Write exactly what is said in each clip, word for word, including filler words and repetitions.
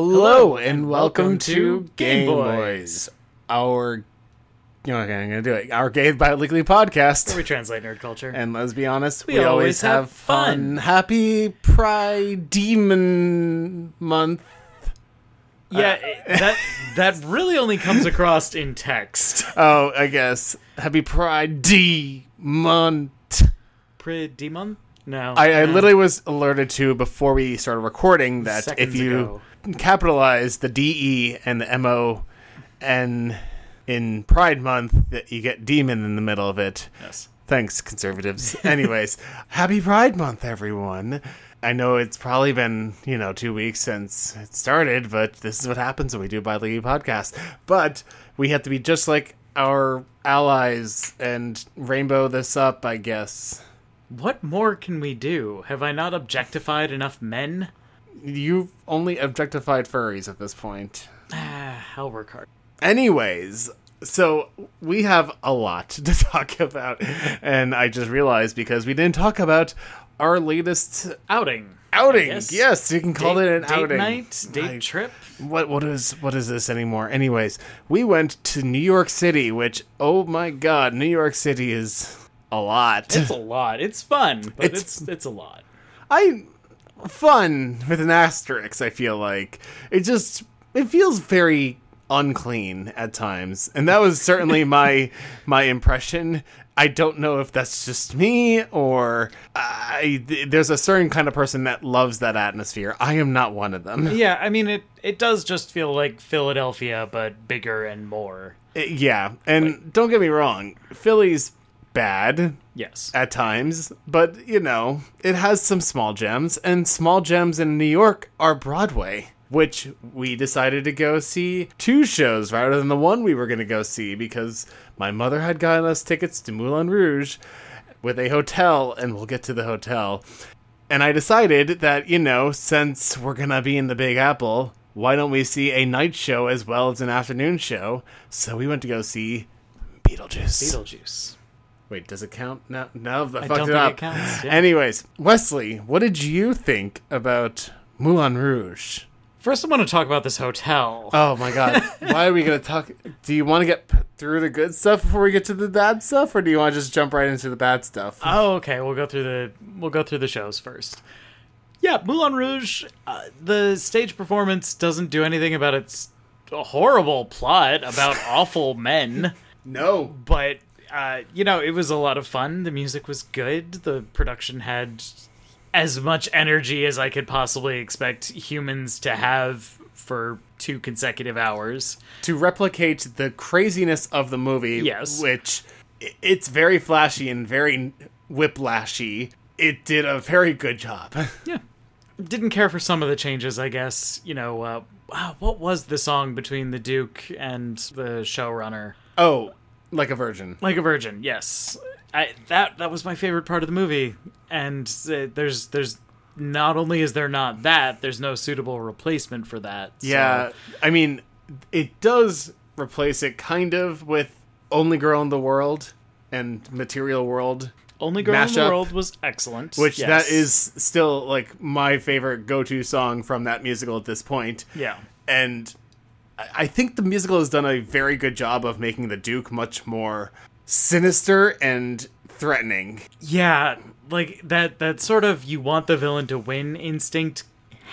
Hello, and welcome, welcome to Game Boys, Boys. our... Okay, I'm going to do it. Our gay bi-weekly podcast. We translate nerd culture. And let's be honest, we, we always, always have, have fun. fun. Happy Pride Demon Month. Yeah, uh, it, that that really only comes across in text. Oh, I guess. Happy Pride D-month. Pride D-month? No. I, I no. literally was alerted to, before we started recording, that Seconds if you ago. capitalize the D E and the M O N in Pride Month, that you get demon in the middle of it. Yes. Thanks, conservatives. Anyways, happy Pride Month, everyone. I know it's probably been, you know, two weeks since it started, but this is what happens when we do bi-league podcasts. But we have to be just like our allies and rainbow this up, I guess. What more can we do? Have I not objectified enough men? You've only objectified furries at this point. Ah, I'll work hard. Anyways, so we have a lot to talk about, and I just realized because we didn't talk about our latest outing. Outing, yes, you can call date, it an date outing. Date night, date I, trip. What what is what is this anymore? Anyways, we went to New York City, which, oh my God, New York City is a lot. It's a lot. It's fun, but it's it's, it's a lot. I fun with an asterisk. I feel like it just it feels very unclean at times, and that was certainly my my impression. I don't know if that's just me or I, th- there's a certain kind of person that loves that atmosphere. I am not one of them. Yeah, I mean it it does just feel like Philadelphia, but bigger and more. It, yeah, and like, don't get me wrong, Philly's bad, yes, at times, but you know it has some small gems, and small gems in New York are Broadway, which we decided to go see two shows rather than the one we were going to go see because my mother had gotten us tickets to Moulin Rouge with a hotel, and we'll get to the hotel. And I decided that, you know, since we're going to be in the Big Apple, why don't we see a night show as well as an afternoon show? So we went to go see Beetlejuice. Beetlejuice. Wait, does it count? No, no, I, I fucked don't it think up. It counts, yeah. Anyways, Wesley, what did you think about Moulin Rouge? First, I want to talk about this hotel. Oh, my God. Why are we going to talk? Do you want to get through the good stuff before we get to the bad stuff, or do you want to just jump right into the bad stuff? Oh, okay. We'll go through the we'll go through the shows first. Yeah, Moulin Rouge, uh, the stage performance doesn't do anything about its horrible plot about awful men. No. But, uh, you know, it was a lot of fun. The music was good. The production had as much energy as I could possibly expect humans to have for two consecutive hours. To replicate the craziness of the movie, yes, which it's very flashy and very whiplashy. It did a very good job. Yeah. Didn't care for some of the changes, I guess. You know, uh, what was the song between the Duke and the showrunner? Oh, Like a Virgin. Like a Virgin, yes. I, that that was my favorite part of the movie, and uh, there's there's not only is there not that, there's no suitable replacement for that. So. Yeah, I mean, it does replace it kind of with Only Girl in the World and Material World. Only Girl mashup, in the World was excellent. Which yes. That is still like my favorite go-to song from that musical at this point. Yeah, and I think the musical has done a very good job of making the Duke much more sinister and threatening. Yeah, like that that sort of you want the villain to win instinct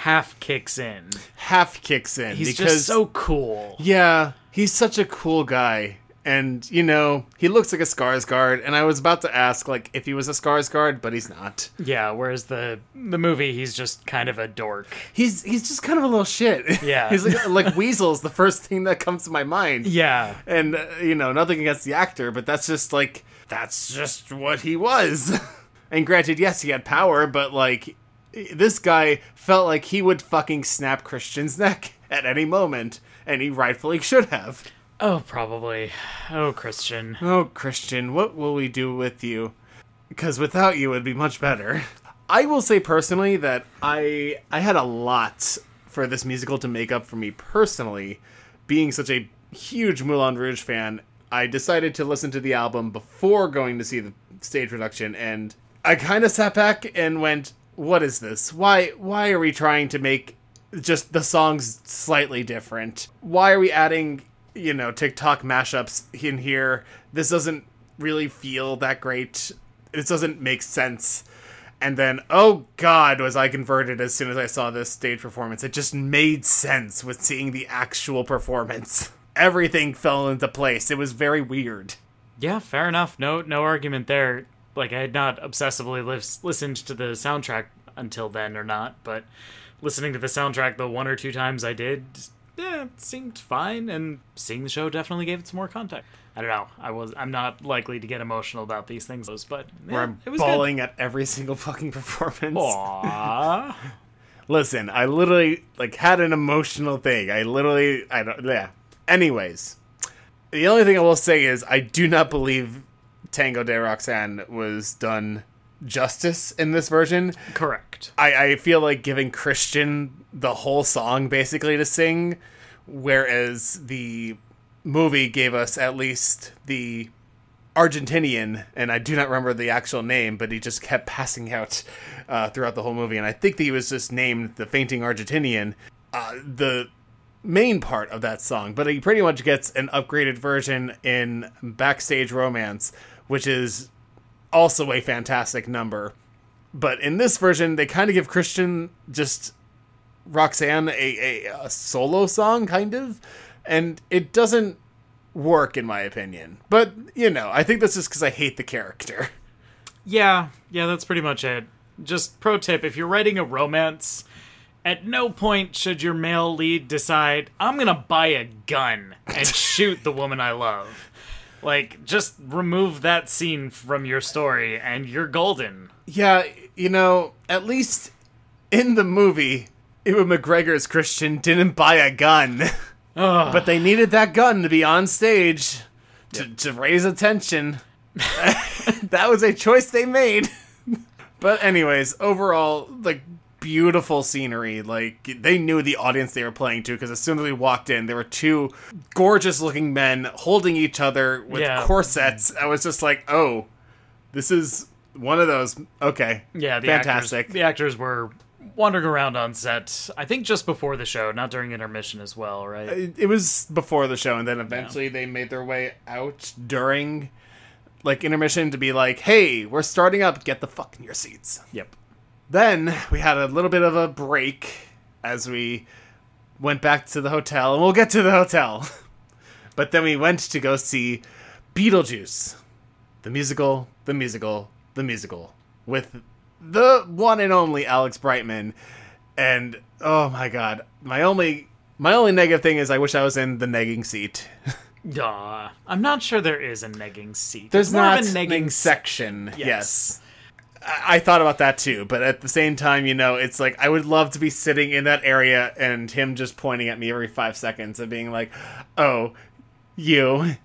half kicks in. Half kicks in. He's because, just so cool. Yeah, he's such a cool guy. And, you know, he looks like a Skarsgård, and I was about to ask, like, if he was a Skarsgård, but he's not. Yeah, whereas the the movie, he's just kind of a dork. He's he's just kind of a little shit. Yeah. He's like, like Weasel's the first thing that comes to my mind. Yeah. And, uh, you know, nothing against the actor, but that's just, like, that's just what he was. And granted, yes, he had power, but, like, this guy felt like he would fucking snap Christian's neck at any moment, and he rightfully should have. Oh, probably. Oh, Christian. Oh, Christian, what will we do with you? Because without you, it would be much better. I will say personally that I I had a lot for this musical to make up for me personally. Being such a huge Moulin Rouge fan, I decided to listen to the album before going to see the stage production, and I kind of sat back and went, what is this? Why, why are we trying to make just the song's slightly different. Why are we adding, you know, TikTok mashups in here? This doesn't really feel that great. This doesn't make sense. And then, oh God, was I converted as soon as I saw this stage performance. It just made sense with seeing the actual performance. Everything fell into place. It was very weird. Yeah, fair enough. No, no argument there. Like, I had not obsessively lis- listened to the soundtrack until then or not, but listening to the soundtrack the one or two times I did, yeah, it seemed fine, and seeing the show definitely gave it some more context. I don't know. I was, I'm not likely to get emotional about these things, but man, Where it was bawling good. At every single fucking performance. Aww. Listen, I literally, like, had an emotional thing. I literally, I don't, yeah. Anyways, the only thing I will say is I do not believe Tango de Roxanne was done justice in this version. Correct. I, I feel like giving Christian the whole song basically to sing, whereas the movie gave us at least the Argentinian, and I do not remember the actual name, but he just kept passing out uh, throughout the whole movie, and I think that he was just named the Fainting Argentinian, uh, the main part of that song, but he pretty much gets an upgraded version in Backstage Romance, which is also a fantastic number. But in this version, they kind of give Christian just Roxanne a, a, a solo song, kind of. And it doesn't work, in my opinion. But, you know, I think that's just because I hate the character. Yeah, yeah, that's pretty much it. Just pro tip, if you're writing a romance, at no point should your male lead decide, I'm going to buy a gun and shoot the woman I love. Like, just remove that scene from your story and you're golden. Yeah, you know, at least in the movie, Ewan McGregor's Christian didn't buy a gun. Ugh. But they needed that gun to be on stage to, yep. to raise attention. That was a choice they made. But anyways, overall, like, beautiful scenery. Like, they knew the audience they were playing to, because as soon as we walked in, there were two gorgeous looking men holding each other with yeah. corsets. I was just like, oh, this is one of those. Okay. Yeah, the fantastic. Actors, the actors were wandering around on set, I think just before the show, not during intermission as well, right? It was before the show, and then eventually yeah. they made their way out during, like, intermission to be like, hey, we're starting up, get the fuck in your seats. Yep. Then we had a little bit of a break as we went back to the hotel, and we'll get to the hotel. But then we went to go see Beetlejuice, the musical, the musical, the musical, with the one and only Alex Brightman. And oh my god, my only my only negative thing is I wish I was in the negging seat. Duh. I'm not sure there is a negging seat. There's more not of a negging section. Yes. yes. I thought about that too, but at the same time, you know, it's like, I would love to be sitting in that area and him just pointing at me every five seconds and being like, oh, you.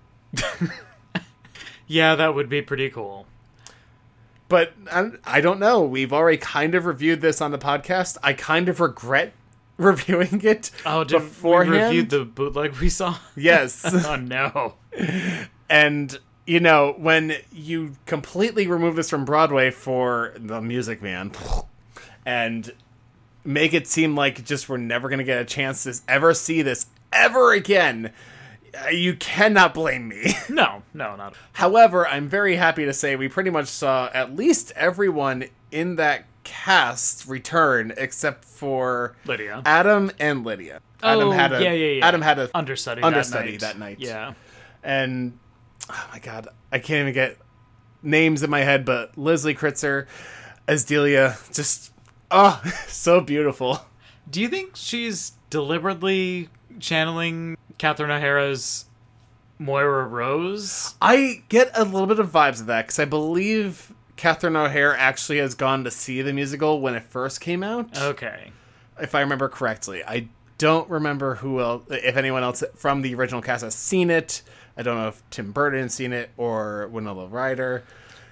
Yeah, that would be pretty cool. But I, I don't know. We've already kind of reviewed this on the podcast. I kind of regret reviewing it oh, did beforehand. Oh, we reviewed the bootleg we saw? Yes. Oh, no. And you know, when you completely remove this from Broadway for the Music Man and make it seem like just we're never going to get a chance to ever see this ever again, you cannot blame me. No, no, not. However, I'm very happy to say we pretty much saw at least everyone in that cast return except for Lydia, Adam, and Lydia. Oh, Adam had a, yeah, yeah, yeah. Adam had a understudy, understudy that, night. that night. Yeah, and oh my god, I can't even get names in my head, but Leslie Kritzer as Delia, just, oh, so beautiful. Do you think she's deliberately channeling Catherine O'Hara's Moira Rose? I get a little bit of vibes of that, because I believe Catherine O'Hara actually has gone to see the musical when it first came out. Okay. If I remember correctly. I don't remember who else, if anyone else from the original cast has seen it. I don't know if Tim Burton seen it or Winona Ryder.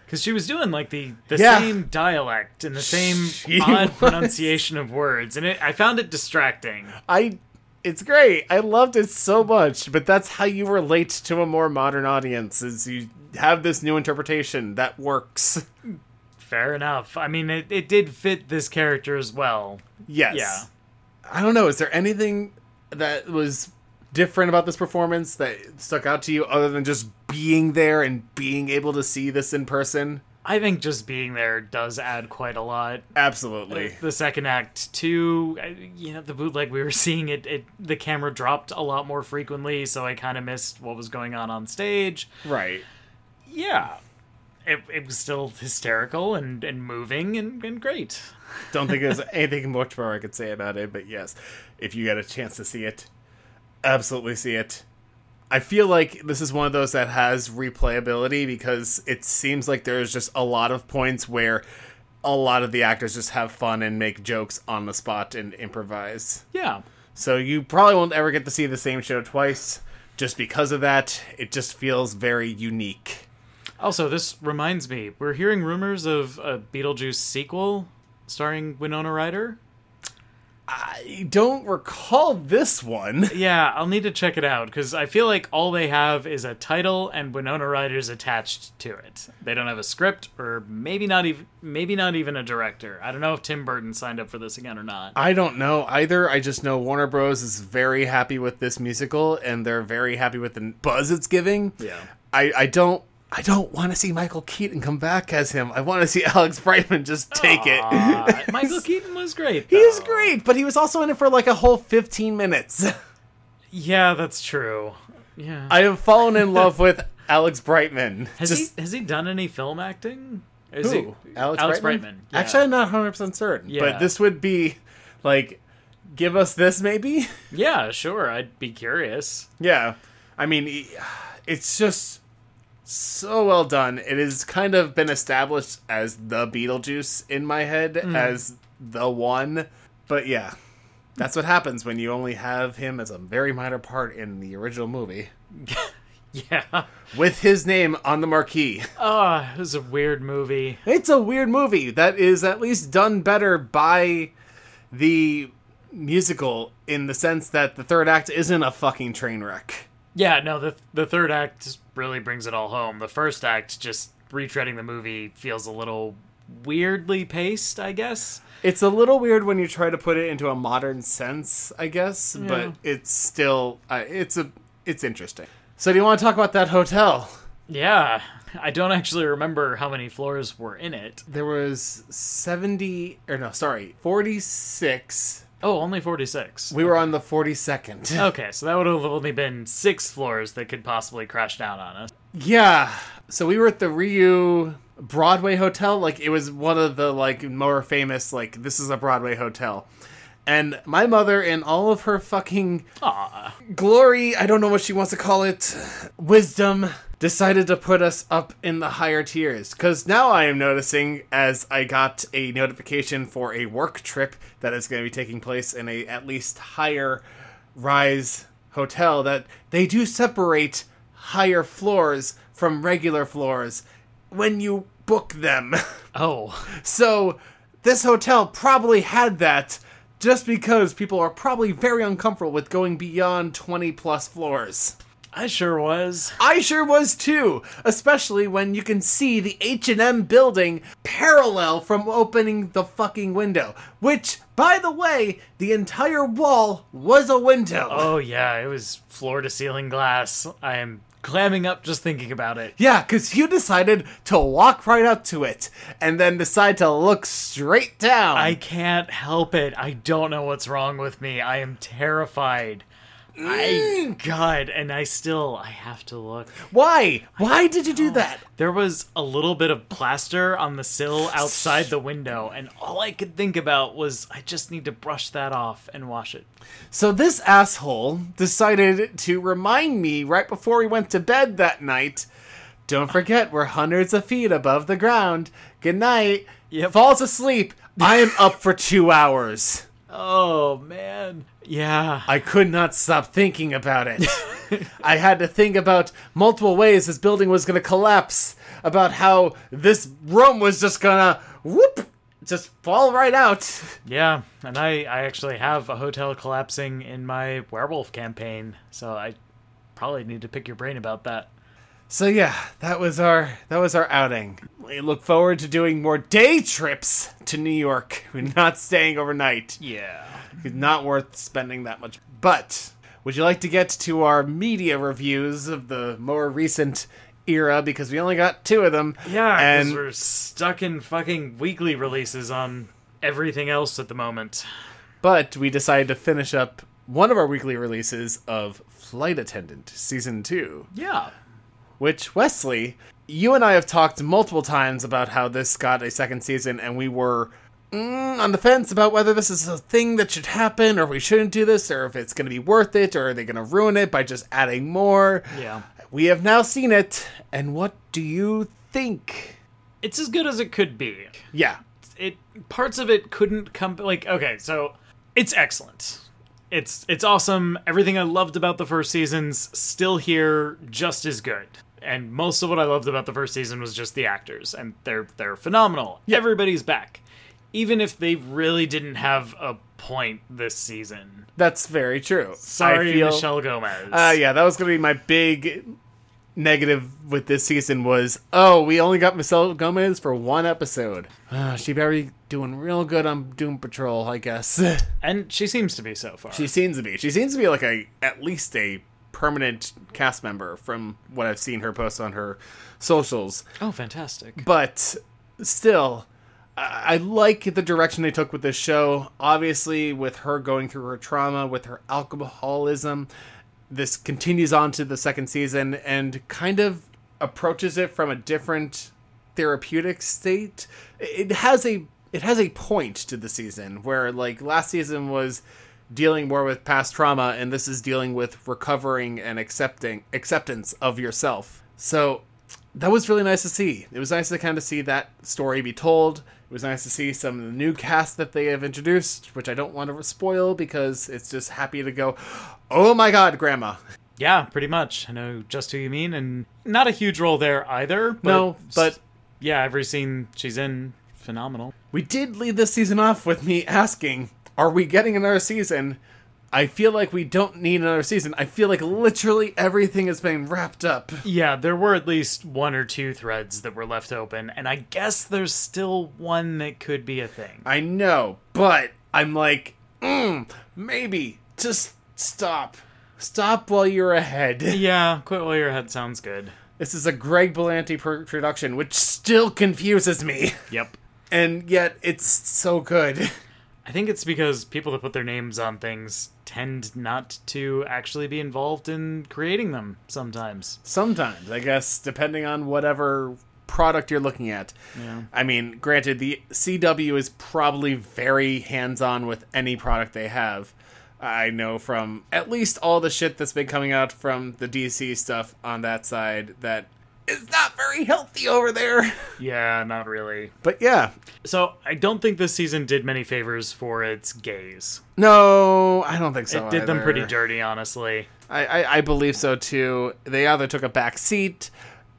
Because she was doing like the, the yeah. same dialect and the same she odd was. pronunciation of words. And it, I found it distracting. I, It's great. I loved it so much. But that's how you relate to a more modern audience, is you have this new interpretation that works. Fair enough. I mean, it, it did fit this character as well. Yes. Yeah. I don't know. Is there anything that was different about this performance that stuck out to you other than just being there and being able to see this in person? I think just being there does add quite a lot. Absolutely. The second act, too, you know, the bootleg we were seeing, it, it the camera dropped a lot more frequently, so I kind of missed what was going on on stage. Right. Yeah. It, it was still hysterical and, and moving and, and great. Don't think there's anything much more I could say about it, but yes, if you get a chance to see it, absolutely see it. I feel like this is one of those that has replayability because it seems like there's just a lot of points where a lot of the actors just have fun and make jokes on the spot and improvise. Yeah. So you probably won't ever get to see the same show twice just because of that. It just feels very unique. Also, this reminds me, we're hearing rumors of a Beetlejuice sequel starring Winona Ryder. I don't recall this one. Yeah, I'll need to check it out, because I feel like all they have is a title and Winona Ryder's attached to it. They don't have a script, or maybe not even maybe not even a director. I don't know if Tim Burton signed up for this again or not. I don't know either. I just know Warner Bros. Is very happy with this musical, and they're very happy with the buzz it's giving. Yeah. I, I don't I don't want to see Michael Keaton come back as him. I want to see Alex Brightman just take Aww, it. Michael Keaton was great, though. He was great, but he was also in it for like a whole fifteen minutes. Yeah, that's true. Yeah, I have fallen in love with Alex Brightman. Has just... he has he done any film acting? Is Who? He... Alex, Alex Brightman? Brightman. Yeah. Actually, I'm not one hundred percent certain, yeah. But this would be like, give us this maybe? Yeah, sure. I'd be curious. Yeah. I mean, it's just... so well done. It has kind of been established as the Beetlejuice in my head, mm. as the one. But yeah, that's what happens when you only have him as a very minor part in the original movie. Yeah. With his name on the marquee. Oh, it was a weird movie. It's a weird movie that is at least done better by the musical in the sense that the third act isn't a fucking train wreck. Yeah, no, the the third act really brings it all home. The first act, just retreading the movie, feels a little weirdly paced, I guess. It's a little weird when you try to put it into a modern sense, I guess, yeah. But it's still, uh, it's a it's interesting. So do you want to talk about that hotel? Yeah, I don't actually remember how many floors were in it. There was seventy, or no, sorry, forty-six... Oh, only forty-six. We were on the forty-second. Okay, so that would have only been six floors that could possibly crash down on us. Yeah. So we were at the Ryu Broadway Hotel. Like, it was one of the, like, more famous, like, this is a Broadway hotel. And my mother, in all of her fucking Aww. glory, I don't know what she wants to call it, wisdom, decided to put us up in the higher tiers. Because now I am noticing, as I got a notification for a work trip that is going to be taking place in a at least higher rise hotel, that they do separate higher floors from regular floors when you book them. Oh. So this hotel probably had that just because people are probably very uncomfortable with going beyond twenty plus floors. I sure was. I sure was too, especially when you can see the H and M building parallel from opening the fucking window, which, by the way, the entire wall was a window. Oh yeah, it was floor-to-ceiling glass. I am clamming up just thinking about it. Yeah, because you decided to walk right up to it and then decide to look straight down. I can't help it. I don't know what's wrong with me. I am terrified. I, God, and I still, I have to look. Why? Why did you do that? There was a little bit of plaster on the sill outside the window, and all I could think about was, I just need to brush that off and wash it. So this asshole decided to remind me right before we went to bed that night, don't forget, we're hundreds of feet above the ground. Good night. Yep. Falls asleep. I am up for two hours. Oh, man. Yeah. I could not stop thinking about it. I had to think about multiple ways this building was going to collapse, about how this room was just going to, whoop, just fall right out. Yeah, and I, I actually have a hotel collapsing in my werewolf campaign, so I probably need to pick your brain about that. So yeah, that was our that was our outing. We look forward to doing more day trips to New York. We're not staying overnight. Yeah. It's not worth spending that much. But would you like to get to our media reviews of the more recent era? Because we only got two of them. Yeah, because we're stuck in fucking weekly releases on everything else at the moment. But we decided to finish up one of our weekly releases of Flight Attendant Season two. Yeah. Which, Wesley, you and I have talked multiple times about how this got a second season, and we were mm, on the fence about whether this is a thing that should happen, or we shouldn't do this, or if it's going to be worth it, or are they going to ruin it by just adding more. Yeah. We have now seen it, and what do you think? It's as good as it could be. Yeah. It parts of it couldn't come, like, okay, so it's excellent. It's it's awesome. Everything I loved about the first season's still here, just as good. And most of what I loved about the first season was just the actors, and they're they're phenomenal. Yeah. Everybody's back, even if they really didn't have a point this season. That's very true. Sorry, I feel, Michelle Gomez. Uh, yeah, that was going to be my big negative with this season was, oh, we only got Michelle Gomez for one episode. Uh, she better be doing real good on Doom Patrol, I guess. And she seems to be so far. She seems to be. She seems to be like a at least a... permanent cast member from what I've seen her post on her socials. Oh, fantastic. But still, I, I like the direction they took with this show. Obviously, with her going through her trauma, with her alcoholism, this continues on to the second season and kind of approaches it from a different therapeutic state. It has a, it has a point to the season where, like, last season was dealing more with past trauma, and this is dealing with recovering and accepting acceptance of yourself. So that was really nice to see. It was nice to kind of see that story be told. It was nice to see some of the new cast that they have introduced, which I don't want to spoil because it's just happy to go, oh my God, Grandma. Yeah, pretty much. I know just who you mean, and not a huge role there either. But no, but yeah, every scene she's in, phenomenal. We did lead this season off with me asking, are we getting another season? I feel like we don't need another season. I feel like literally everything has been wrapped up. Yeah, there were at least one or two threads that were left open, and I guess there's still one that could be a thing. I know, but I'm like, mm, maybe. Just stop. Stop while you're ahead. Yeah, quit while you're ahead sounds good. This is a Greg Berlanti production, which still confuses me. Yep. And yet, it's so good. I think it's because people that put their names on things tend not to actually be involved in creating them sometimes. Sometimes, I guess, depending on whatever product you're looking at. Yeah. I mean, granted, the C W is probably very hands-on with any product they have. I know from at least all the shit that's been coming out from the D C stuff on that side that it's not very healthy over there. Yeah, not really. But yeah. So I don't think this season did many favors for its gays. No, I don't think so. It did either. Them pretty dirty, honestly. I, I, I believe so, too. They either took a back seat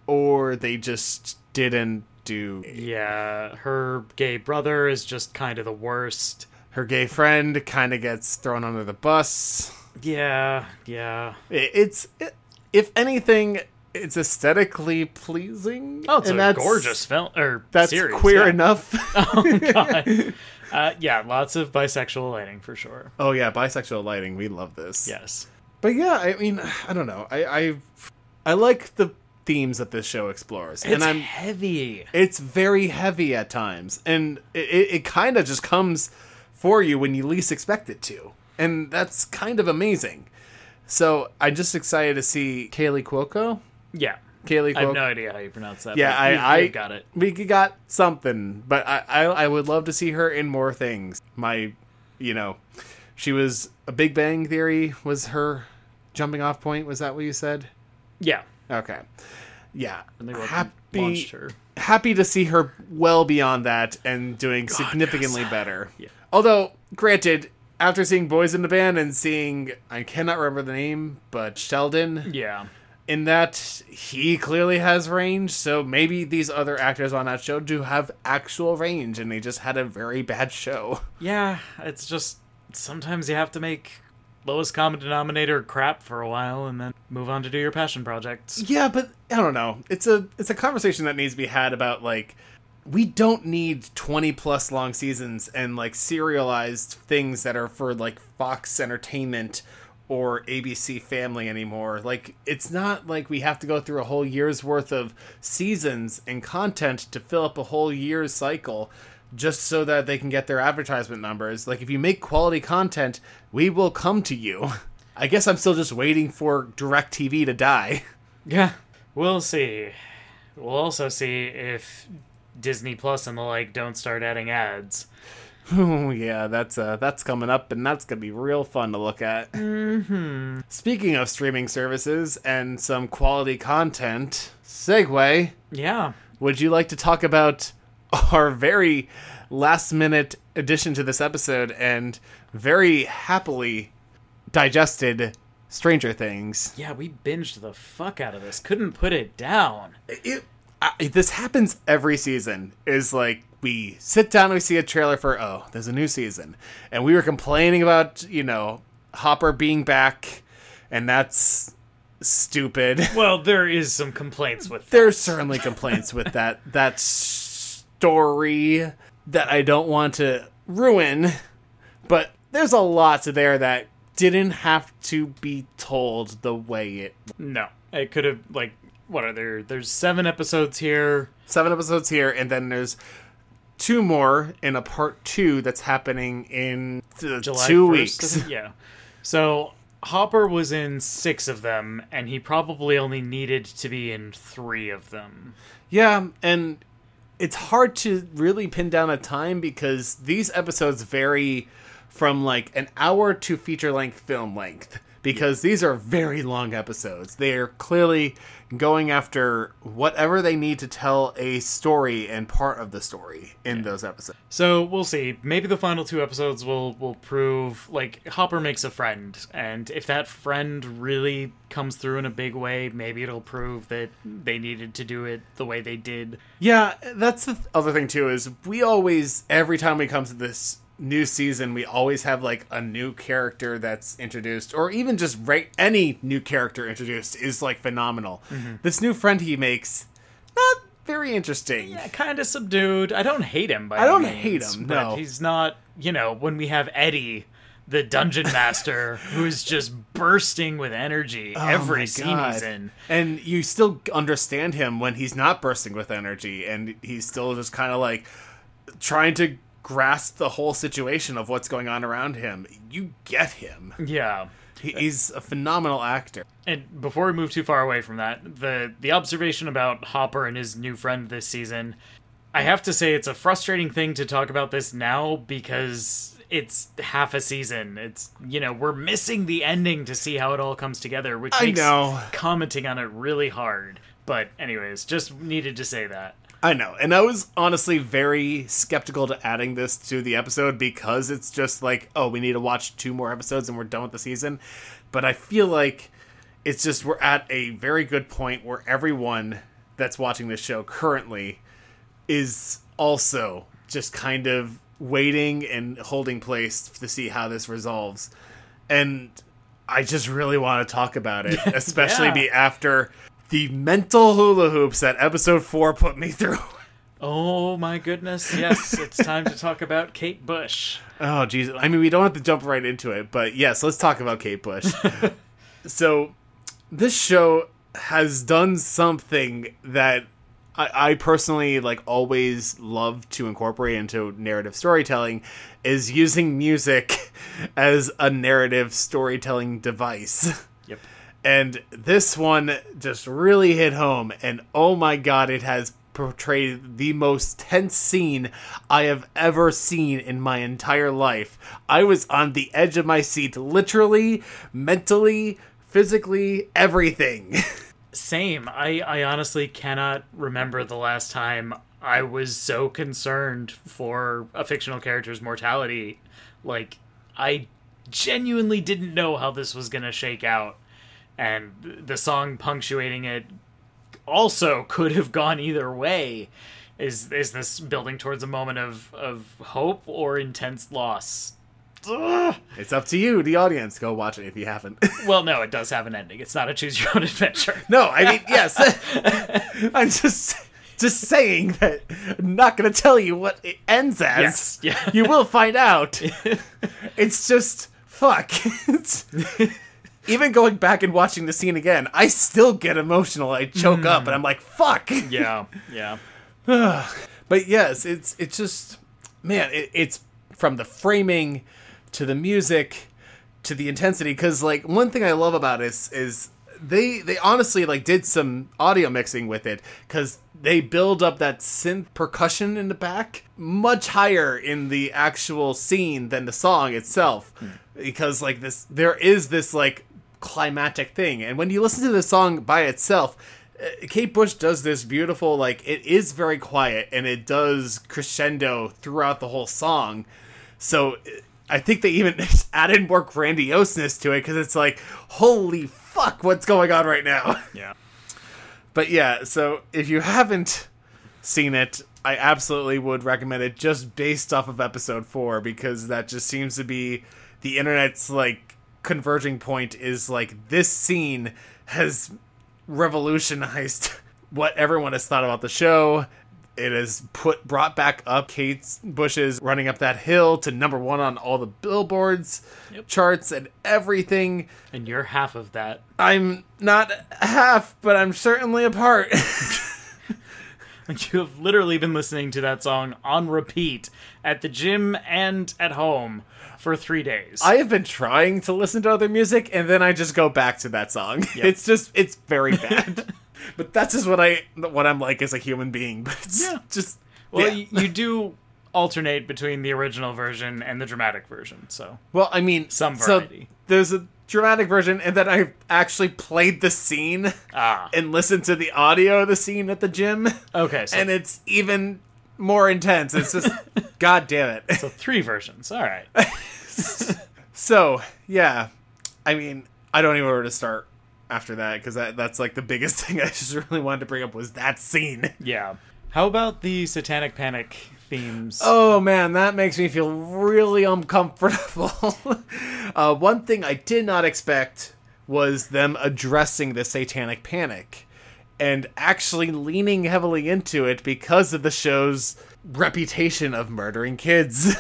or they just didn't do. Yeah, her gay brother is just kind of the worst. Her gay friend kind of gets thrown under the bus. Yeah, yeah. It, it's, it, if anything, it's aesthetically pleasing. Oh, it's and a gorgeous film or that's series, queer yeah. enough. Oh God, uh, yeah, lots of bisexual lighting for sure. Oh yeah, bisexual lighting. We love this. Yes, but yeah, I mean, I don't know. I I, I like the themes that this show explores. It's and I'm, heavy. It's very heavy at times, and it it, it kind of just comes for you when you least expect it to, and that's kind of amazing. So I'm just excited to see Kaylee Cuoco. Yeah. Kaylee Cuoco. I have no idea how you pronounce that. Yeah, I, I got it. We got something, but I, I, I would love to see her in more things. My, you know, she was a Big Bang Theory was her jumping off point. Was that what you said? Yeah. Okay. Yeah. And they happy, launched her. Happy to see her well beyond that and doing God, significantly yes. better. Yeah. Although, granted, after seeing Boys in the Band and seeing, I cannot remember the name, but Sheldon. Yeah. In that, he clearly has range, so maybe these other actors on that show do have actual range, and they just had a very bad show. Yeah, it's just, sometimes you have to make lowest common denominator crap for a while, and then move on to do your passion projects. Yeah, but, I don't know. It's a it's a conversation that needs to be had about, like, we don't need twenty plus long seasons and like serialized things that are for like Fox Entertainment or A B C Family anymore. Like, it's not like we have to go through a whole year's worth of seasons and content to fill up a whole year's cycle just so that they can get their advertisement numbers. Like, if you make quality content, we will come to you. I guess I'm still just waiting for DirecTV to die. Yeah, we'll see. We'll also see if Disney Plus and the like don't start adding ads. Oh, yeah, that's uh, that's coming up, and that's going to be real fun to look at. Mm-hmm. Speaking of streaming services and some quality content, segue. Yeah. Would you like to talk about our very last-minute addition to this episode and very happily digested Stranger Things? Yeah, we binged the fuck out of this. Couldn't put it down. It, I, this happens every season, is like, we sit down and we see a trailer for, oh, there's a new season. And we were complaining about, you know, Hopper being back, and that's stupid. Well, there is some complaints with that. There's certainly complaints with that, that story that I don't want to ruin, but there's a lot to there that didn't have to be told the way it... No. It could have, like, what are there? There's seven episodes here. Seven episodes here, and then there's two more in a part two that's happening in th- July two first, weeks. Yeah. So Hopper was in six of them, and he probably only needed to be in three of them. Yeah, and it's hard to really pin down a time because these episodes vary from like an hour to feature-length film length because yeah. These are very long episodes. They are clearly going after whatever they need to tell a story and part of the story in yeah. those episodes. So we'll see. Maybe the final two episodes will will prove, like, Hopper makes a friend, and if that friend really comes through in a big way, maybe it'll prove that they needed to do it the way they did. Yeah, that's the th- other thing too, is we always, every time we come to this new season, we always have like a new character that's introduced, or even just right any new character introduced is like phenomenal. Mm-hmm. This new friend he makes, not very interesting. Yeah, kind of subdued. I don't hate him by I don't any means, hate him, but no. He's not, you know, when we have Eddie, the dungeon master, who's just bursting with energy oh every scene he's in. And you still understand him when he's not bursting with energy, and he's still just kind of like trying to grasp the whole situation of what's going on around him. You get him. Yeah. He, he's a phenomenal actor. And before we move too far away from that, the, the observation about Hopper and his new friend this season, I have to say it's a frustrating thing to talk about this now because it's half a season. It's, you know, we're missing the ending to see how it all comes together, which I makes know. commenting on it really hard. But anyways, just needed to say that. I know, and I was honestly very skeptical to adding this to the episode because it's just like, oh, we need to watch two more episodes and we're done with the season. But I feel like it's just we're at a very good point where everyone that's watching this show currently is also just kind of waiting and holding place to see how this resolves. And I just really want to talk about it, especially yeah. be after... the mental hula hoops that episode four put me through. Oh my goodness, yes, it's time to talk about Kate Bush. Oh, geez. I mean, we don't have to jump right into it, but yes, let's talk about Kate Bush. So, this show has done something that I, I personally, like, always love to incorporate into narrative storytelling, is using music as a narrative storytelling device. Yep. And this one just really hit home, and oh my god, it has portrayed the most tense scene I have ever seen in my entire life. I was on the edge of my seat, literally, mentally, physically, everything. Same. I, I honestly cannot remember the last time I was so concerned for a fictional character's mortality. Like, I genuinely didn't know how this was going to shake out. And the song punctuating it also could have gone either way. Is is this building towards a moment of, of hope or intense loss? Ugh. It's up to you, the audience. Go watch it if you haven't. Well, no, it does have an ending. It's not a choose-your-own-adventure. No, I mean, yes. I'm just just saying that I'm not going to tell you what it ends as. Yes. Yeah. You will find out. It's just, fuck. It's, even going back and watching the scene again, I still get emotional. I choke mm. up and I'm like, fuck. Yeah, yeah. But yes, it's it's just, man, it, it's from the framing to the music to the intensity. Because, like, one thing I love about it is, is they they honestly, like, did some audio mixing with it. Because they build up that synth percussion in the back much higher in the actual scene than the song itself. Mm. Because, like, this there is this, like, climatic thing. And when you listen to the song by itself, Kate Bush does this beautiful, like, it is very quiet, and it does crescendo throughout the whole song. So I think they even added more grandioseness to it, because it's like, holy fuck, what's going on right now? Yeah. But yeah, so if you haven't seen it, I absolutely would recommend it just based off of episode four, because that just seems to be the internet's, like, converging point is, like, this scene has revolutionized what everyone has thought about the show. It has put brought back up Kate Bush's Running Up That Hill to number one on all the billboards, yep. charts, and everything. And you're half of that. I'm not half, but I'm certainly a part. Like, you have literally been listening to that song on repeat at the gym and at home for three days. I have been trying to listen to other music, and then I just go back to that song. Yep. It's just, it's very bad. But that's just what, I, what I'm like as a human being. But it's yeah. just, well, yeah. you, you do alternate between the original version and the dramatic version, so. Well, I mean, some variety. So there's a dramatic version, and then I actually played the scene ah. and listened to the audio of the scene at the gym. Okay, so. And it's even more intense. It's just, god damn it. So three versions, all right. So, yeah. I mean, I don't even know where to start after that, because that, that's like the biggest thing I just really wanted to bring up was that scene. Yeah. How about the Satanic Panic themes? Oh, man, that makes me feel really uncomfortable. uh, one thing I did not expect was them addressing the Satanic Panic and actually leaning heavily into it because of the show's reputation of murdering kids.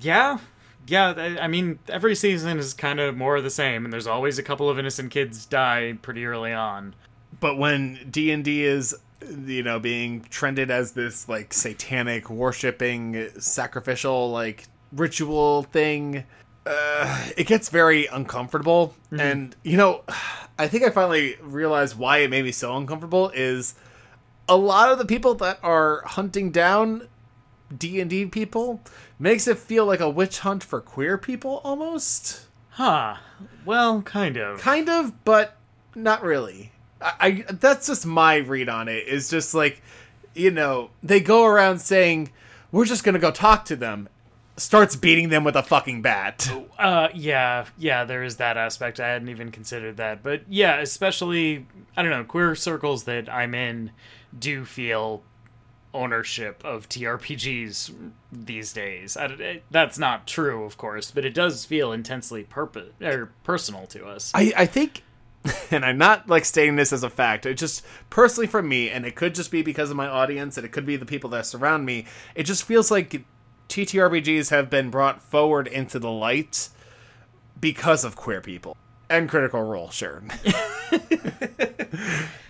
Yeah. Yeah, I mean, every season is kind of more of the same, and there's always a couple of innocent kids die pretty early on. But when D and D is, you know, being trended as this, like, satanic, worshipping, sacrificial, like, ritual thing, uh, it gets very uncomfortable. Mm-hmm. And, you know, I think I finally realized why it made me so uncomfortable is a lot of the people that are hunting down D and D people makes it feel like a witch hunt for queer people, almost. Huh. Well, kind of. Kind of, but not really. I, I that's just my read on it. It's just like, you know, they go around saying, we're just going to go talk to them. Starts beating them with a fucking bat. Uh, yeah, yeah, there is that aspect. I hadn't even considered that. But yeah, especially, I don't know, queer circles that I'm in do feel ownership of T R P Gs these days. I, it, that's not true, of course, but it does feel intensely purpose or personal to us. I, I think, and I'm not like stating this as a fact, it just personally for me, and it could just be because of my audience, and it could be the people that surround me, it just feels like T T R P Gs have been brought forward into the light because of queer people. And Critical Role, sure.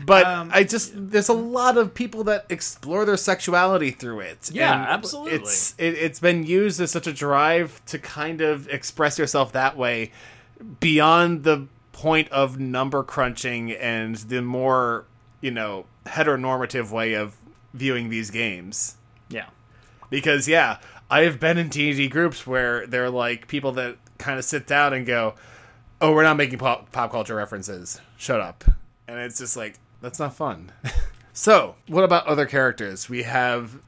But um, I just, there's a lot of people that explore their sexuality through it. Yeah, and absolutely. It's, it, it's been used as such a drive to kind of express yourself that way beyond the point of number crunching and the more, you know, heteronormative way of viewing these games. Yeah. Because, yeah, I have been in D and D groups where they're like people that kind of sit down and go, oh, we're not making pop, pop culture references. Shut up. And it's just like, that's not fun. So, what about other characters? We have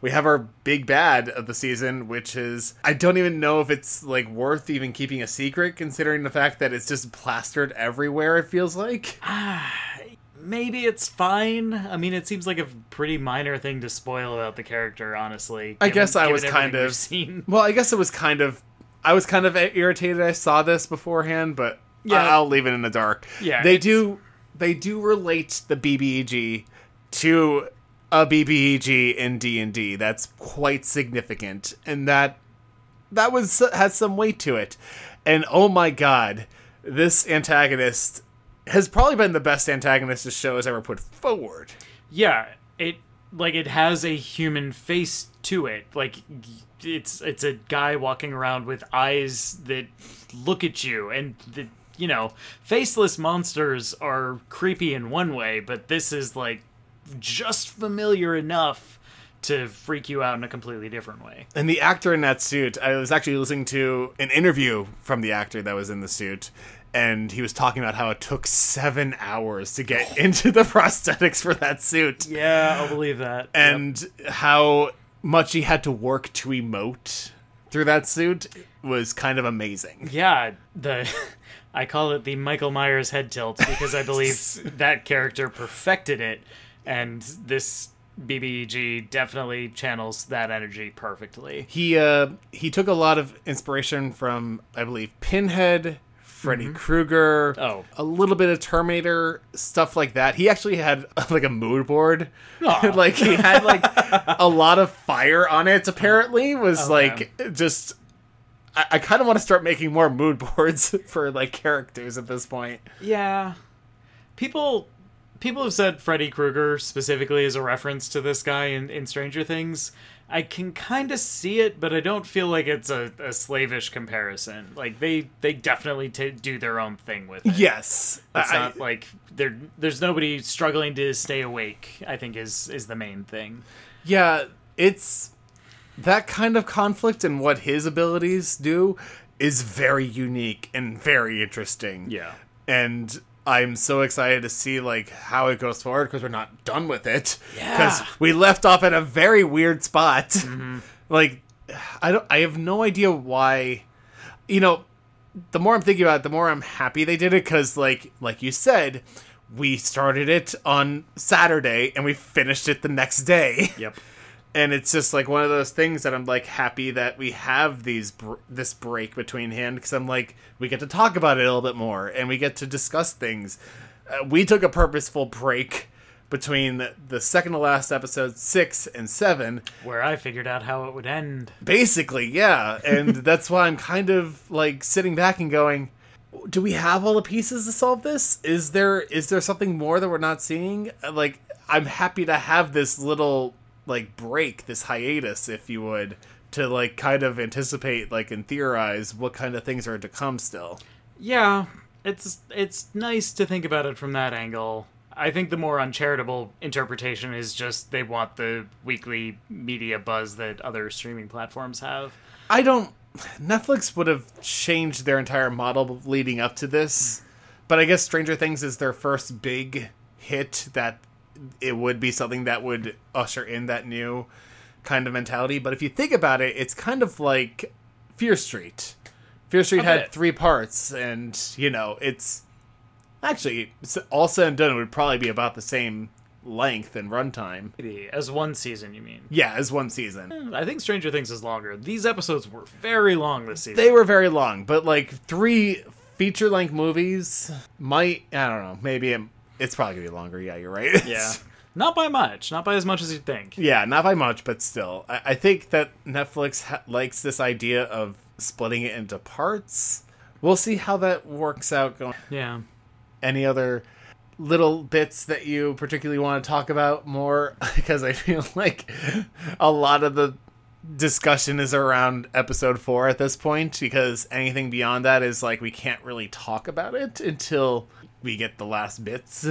we have our big bad of the season, which is, I don't even know if it's like worth even keeping a secret, considering the fact that it's just plastered everywhere, it feels like. Maybe it's fine. I mean, it seems like a pretty minor thing to spoil about the character, honestly. I given, guess I was kind of... Seen. Well, I guess it was kind of... I was kind of irritated I saw this beforehand, but yeah. I'll leave it in the dark. Yeah, they do they do relate the B B E G to a B B E G in D and D. That's quite significant, and that that was has some weight to it. And oh my god, this antagonist has probably been the best antagonist this show has ever put forward. Yeah, it like it has a human face to it. Like it's it's a guy walking around with eyes that look at you, and the, you know, faceless monsters are creepy in one way, but this is like just familiar enough to freak you out in a completely different way. And the actor in that suit, I was actually listening to an interview from the actor that was in the suit, and he was talking about how it took seven hours to get into the prosthetics for that suit. Yeah, I'll believe that. And yep. how much he had to work to emote through that suit was kind of amazing. Yeah, the I call it the Michael Myers head tilt, because I believe that character perfected it, and this B B E G definitely channels that energy perfectly. He uh, he took a lot of inspiration from, I believe, Pinhead, Freddy mm-hmm. Krueger, oh. a little bit of Terminator, stuff like that. He actually had like a mood board. Like he had like a lot of fire on it, apparently. Was oh, like yeah. just I, I kind of want to start making more mood boards for like characters at this point. Yeah. People People have said Freddy Krueger specifically is a reference to this guy in, in Stranger Things. I can kind of see it, but I don't feel like it's a, a slavish comparison. Like, they, they definitely t- do their own thing with it. Yes. It's I, not like they're, there's nobody struggling to stay awake, I think, is, is the main thing. Yeah, it's that kind of conflict and what his abilities do is very unique and very interesting. Yeah. And I'm so excited to see like how it goes forward, because we're not done with it. Yeah, because we left off at a very weird spot. Mm-hmm. Like, I don't, I have no idea why. You know, the more I'm thinking about it, the more I'm happy they did it, because like like you said, we started it on Saturday and we finished it the next day. Yep. And it's just like one of those things that I'm like happy that we have these br- this break between hand, because I'm like, we get to talk about it a little bit more and we get to discuss things. Uh, we took a purposeful break between the, the second to last episode six and seven, where I figured out how it would end. Basically, yeah. And that's why I'm kind of like sitting back and going, do we have all the pieces to solve this? Is there is there something more that we're not seeing? Like, I'm happy to have this little like break, this hiatus, if you would, to like kind of anticipate like and theorize what kind of things are to come still. Yeah, it's it's nice to think about it from that angle. I think the more uncharitable interpretation is just they want the weekly media buzz that other streaming platforms have. I don't Netflix would have changed their entire model leading up to this, but I guess Stranger Things is their first big hit that it would be something that would usher in that new kind of mentality. But if you think about it, it's kind of like Fear Street. Fear Street had three parts, and, you know, it's actually, all said and done, it would probably be about the same length and runtime. As one season, you mean? Yeah, as one season. I think Stranger Things is longer. These episodes were very long this season. They were very long, but, like, three feature-length movies might, I don't know, maybe it It's probably going to be longer. Yeah, you're right. It's, yeah. Not by much. Not by as much as you'd think. Yeah, not by much, but still. I, I think that Netflix ha- likes this idea of splitting it into parts. We'll see how that works out. Going. Yeah. Any other little bits that you particularly want to talk about more? Because I feel like a lot of the discussion is around episode four at this point, because anything beyond that is like we can't really talk about it until we get the last bits.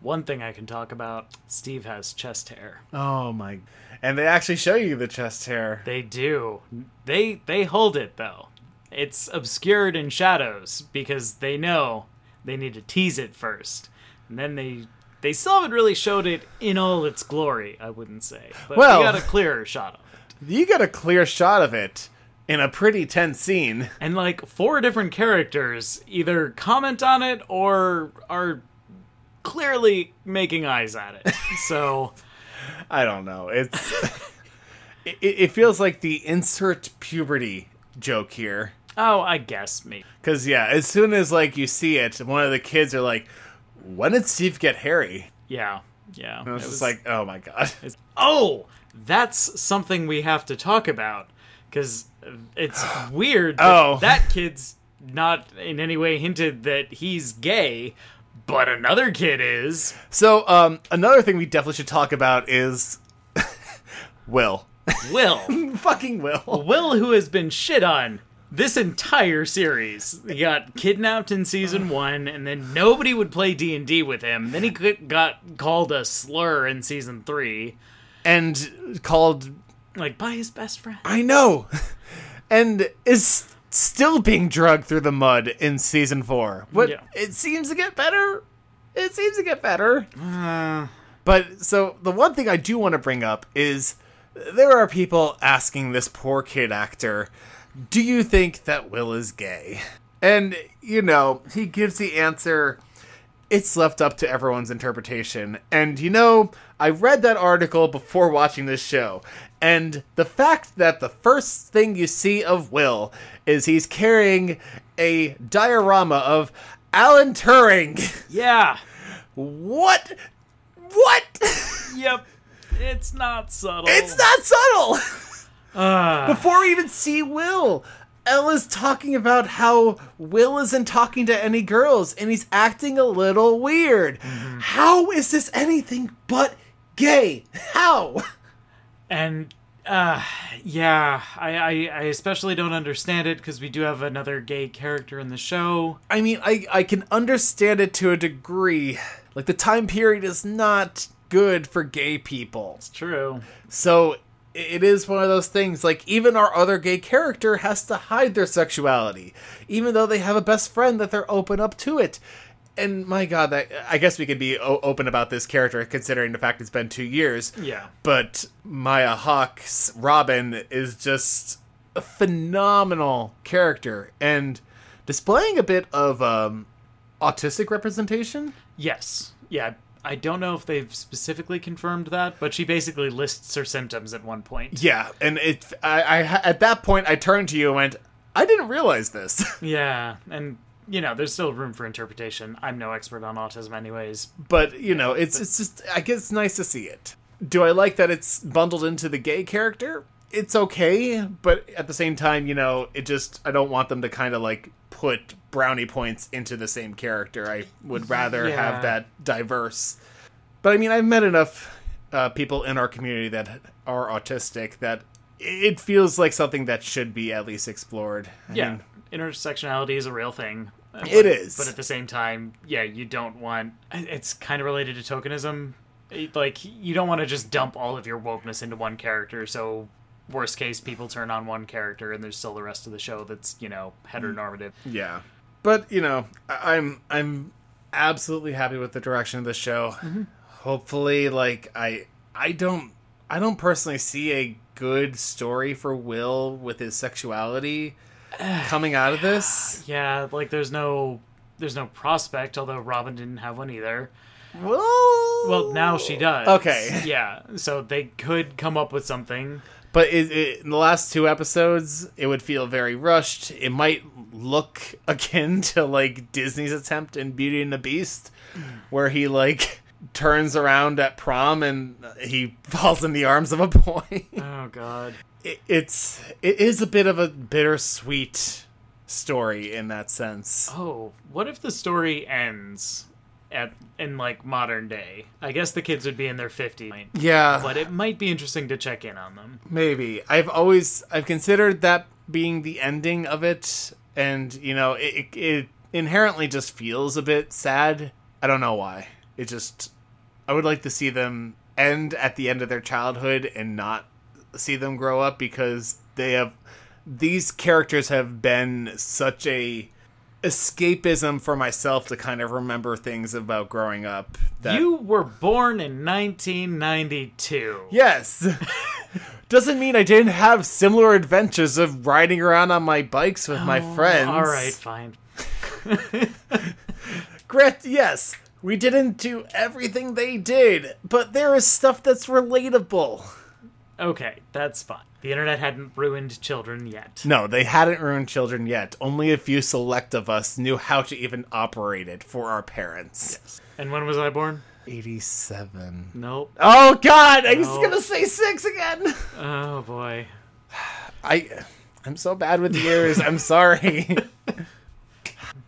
One thing I can talk about, Steve has chest hair. Oh my. And they actually show you the chest hair. They do. They they hold it though. It's obscured in shadows because they know they need to tease it first. And then they they still haven't really showed it in all its glory, I wouldn't say. But well, we got a clearer shot of it. You got a clear shot of it. In a pretty tense scene. And, like, four different characters either comment on it or are clearly making eyes at it. So, I don't know. It's it, it feels like the insert puberty joke here. Oh, I guess me. Because, yeah, as soon as, like, you see it, one of the kids are like, when did Steve get hairy? Yeah. Yeah. And I was it just was, like, oh my god. Oh! That's something we have to talk about. Because it's weird that oh. that kid's not in any way hinted that he's gay, but another kid is. So, um, another thing we definitely should talk about is Will. Will. Fucking Will. Will, who has been shit on this entire series. He got kidnapped in season one, and then nobody would play D and D with him. Then he got called a slur in season three. And called... like, by his best friend. I know! And is still being dragged through the mud in season four. But yeah. it seems to get better. It seems to get better. Uh... But, so, the one thing I do want to bring up is... there are people asking this poor kid actor, do you think that Will is gay? And, you know, he gives the answer, it's left up to everyone's interpretation. And, you know, I read that article before watching this show. And the fact that the first thing you see of Will is he's carrying a diorama of Alan Turing. Yeah. What? What? Yep. It's not subtle. It's not subtle! Uh. Before we even see Will, Ella's talking about how Will isn't talking to any girls, and he's acting a little weird. Mm-hmm. How is this anything but gay? How? And, uh, yeah, I, I, I especially don't understand it, because we do have another gay character in the show. I mean, I, I can understand it to a degree. Like, the time period is not... good for gay people. It's true. So it is one of those things, like, even our other gay character has to hide their sexuality, even though they have a best friend that they're open up to it. And my god, that, I guess we could be o- open about this character considering the fact it's been two years. Yeah. But Maya Hawke's Robin is just a phenomenal character and displaying a bit of um, autistic representation. Yes. Yeah. I don't know if they've specifically confirmed that, but she basically lists her symptoms at one point. Yeah, and it, I, I, at that point, I turned to you and went, I didn't realize this. Yeah, and, you know, there's still room for interpretation. I'm no expert on autism anyways. But, you know, it's but, it's just, I guess it's nice to see it. Do I like that it's bundled into the gay character? It's okay, but at the same time, you know, it just, I don't want them to kind of, like, put brownie points into the same character. I would rather yeah. have that diverse. But I mean, I've met enough uh, people in our community that are autistic that it feels like something that should be at least explored. I yeah. mean, intersectionality is a real thing. But, it is. But at the same time, yeah, you don't want... it's kind of related to tokenism. Like, you don't want to just dump all of your wokeness into one character, so... worst case, people turn on one character and there's still the rest of the show that's, you know, heteronormative. Yeah. But, you know, I'm I'm absolutely happy with the direction of the show. Mm-hmm. Hopefully, like, I I don't I don't personally see a good story for Will with his sexuality coming out of this. Yeah, like there's no there's no prospect, although Robin didn't have one either. Well, well now she does. Okay. Yeah. So they could come up with something. But it, it, in the last two episodes, it would feel very rushed. It might look akin to, like, Disney's attempt in Beauty and the Beast, where he, like, turns around at prom and he falls in the arms of a boy. Oh, God. It, it's, it is a bit of a bittersweet story in that sense. Oh, what if the story ends... At, in, like, modern day. I guess the kids would be in their fifties. Yeah. But it might be interesting to check in on them. Maybe. I've always... I've considered that being the ending of it. And, you know, it, it inherently just feels a bit sad. I don't know why. It just... I would like to see them end at the end of their childhood and not see them grow up, because they have... these characters have been such a... escapism for myself to kind of remember things about growing up. That... you were born in nineteen ninety-two. Yes. Doesn't mean I didn't have similar adventures of riding around on my bikes with oh, my friends. All right, fine. Grit, yes, we didn't do everything they did, but there is stuff that's relatable. Okay, that's fine. The internet hadn't ruined children yet. No, they hadn't ruined children yet. Only a few select of us knew how to even operate it for our parents. Yes. And when was I born? eighty-seven. Nope. Oh, God! Nope. I was going to say six again! Oh, boy. I, I'm so bad with years. I'm sorry.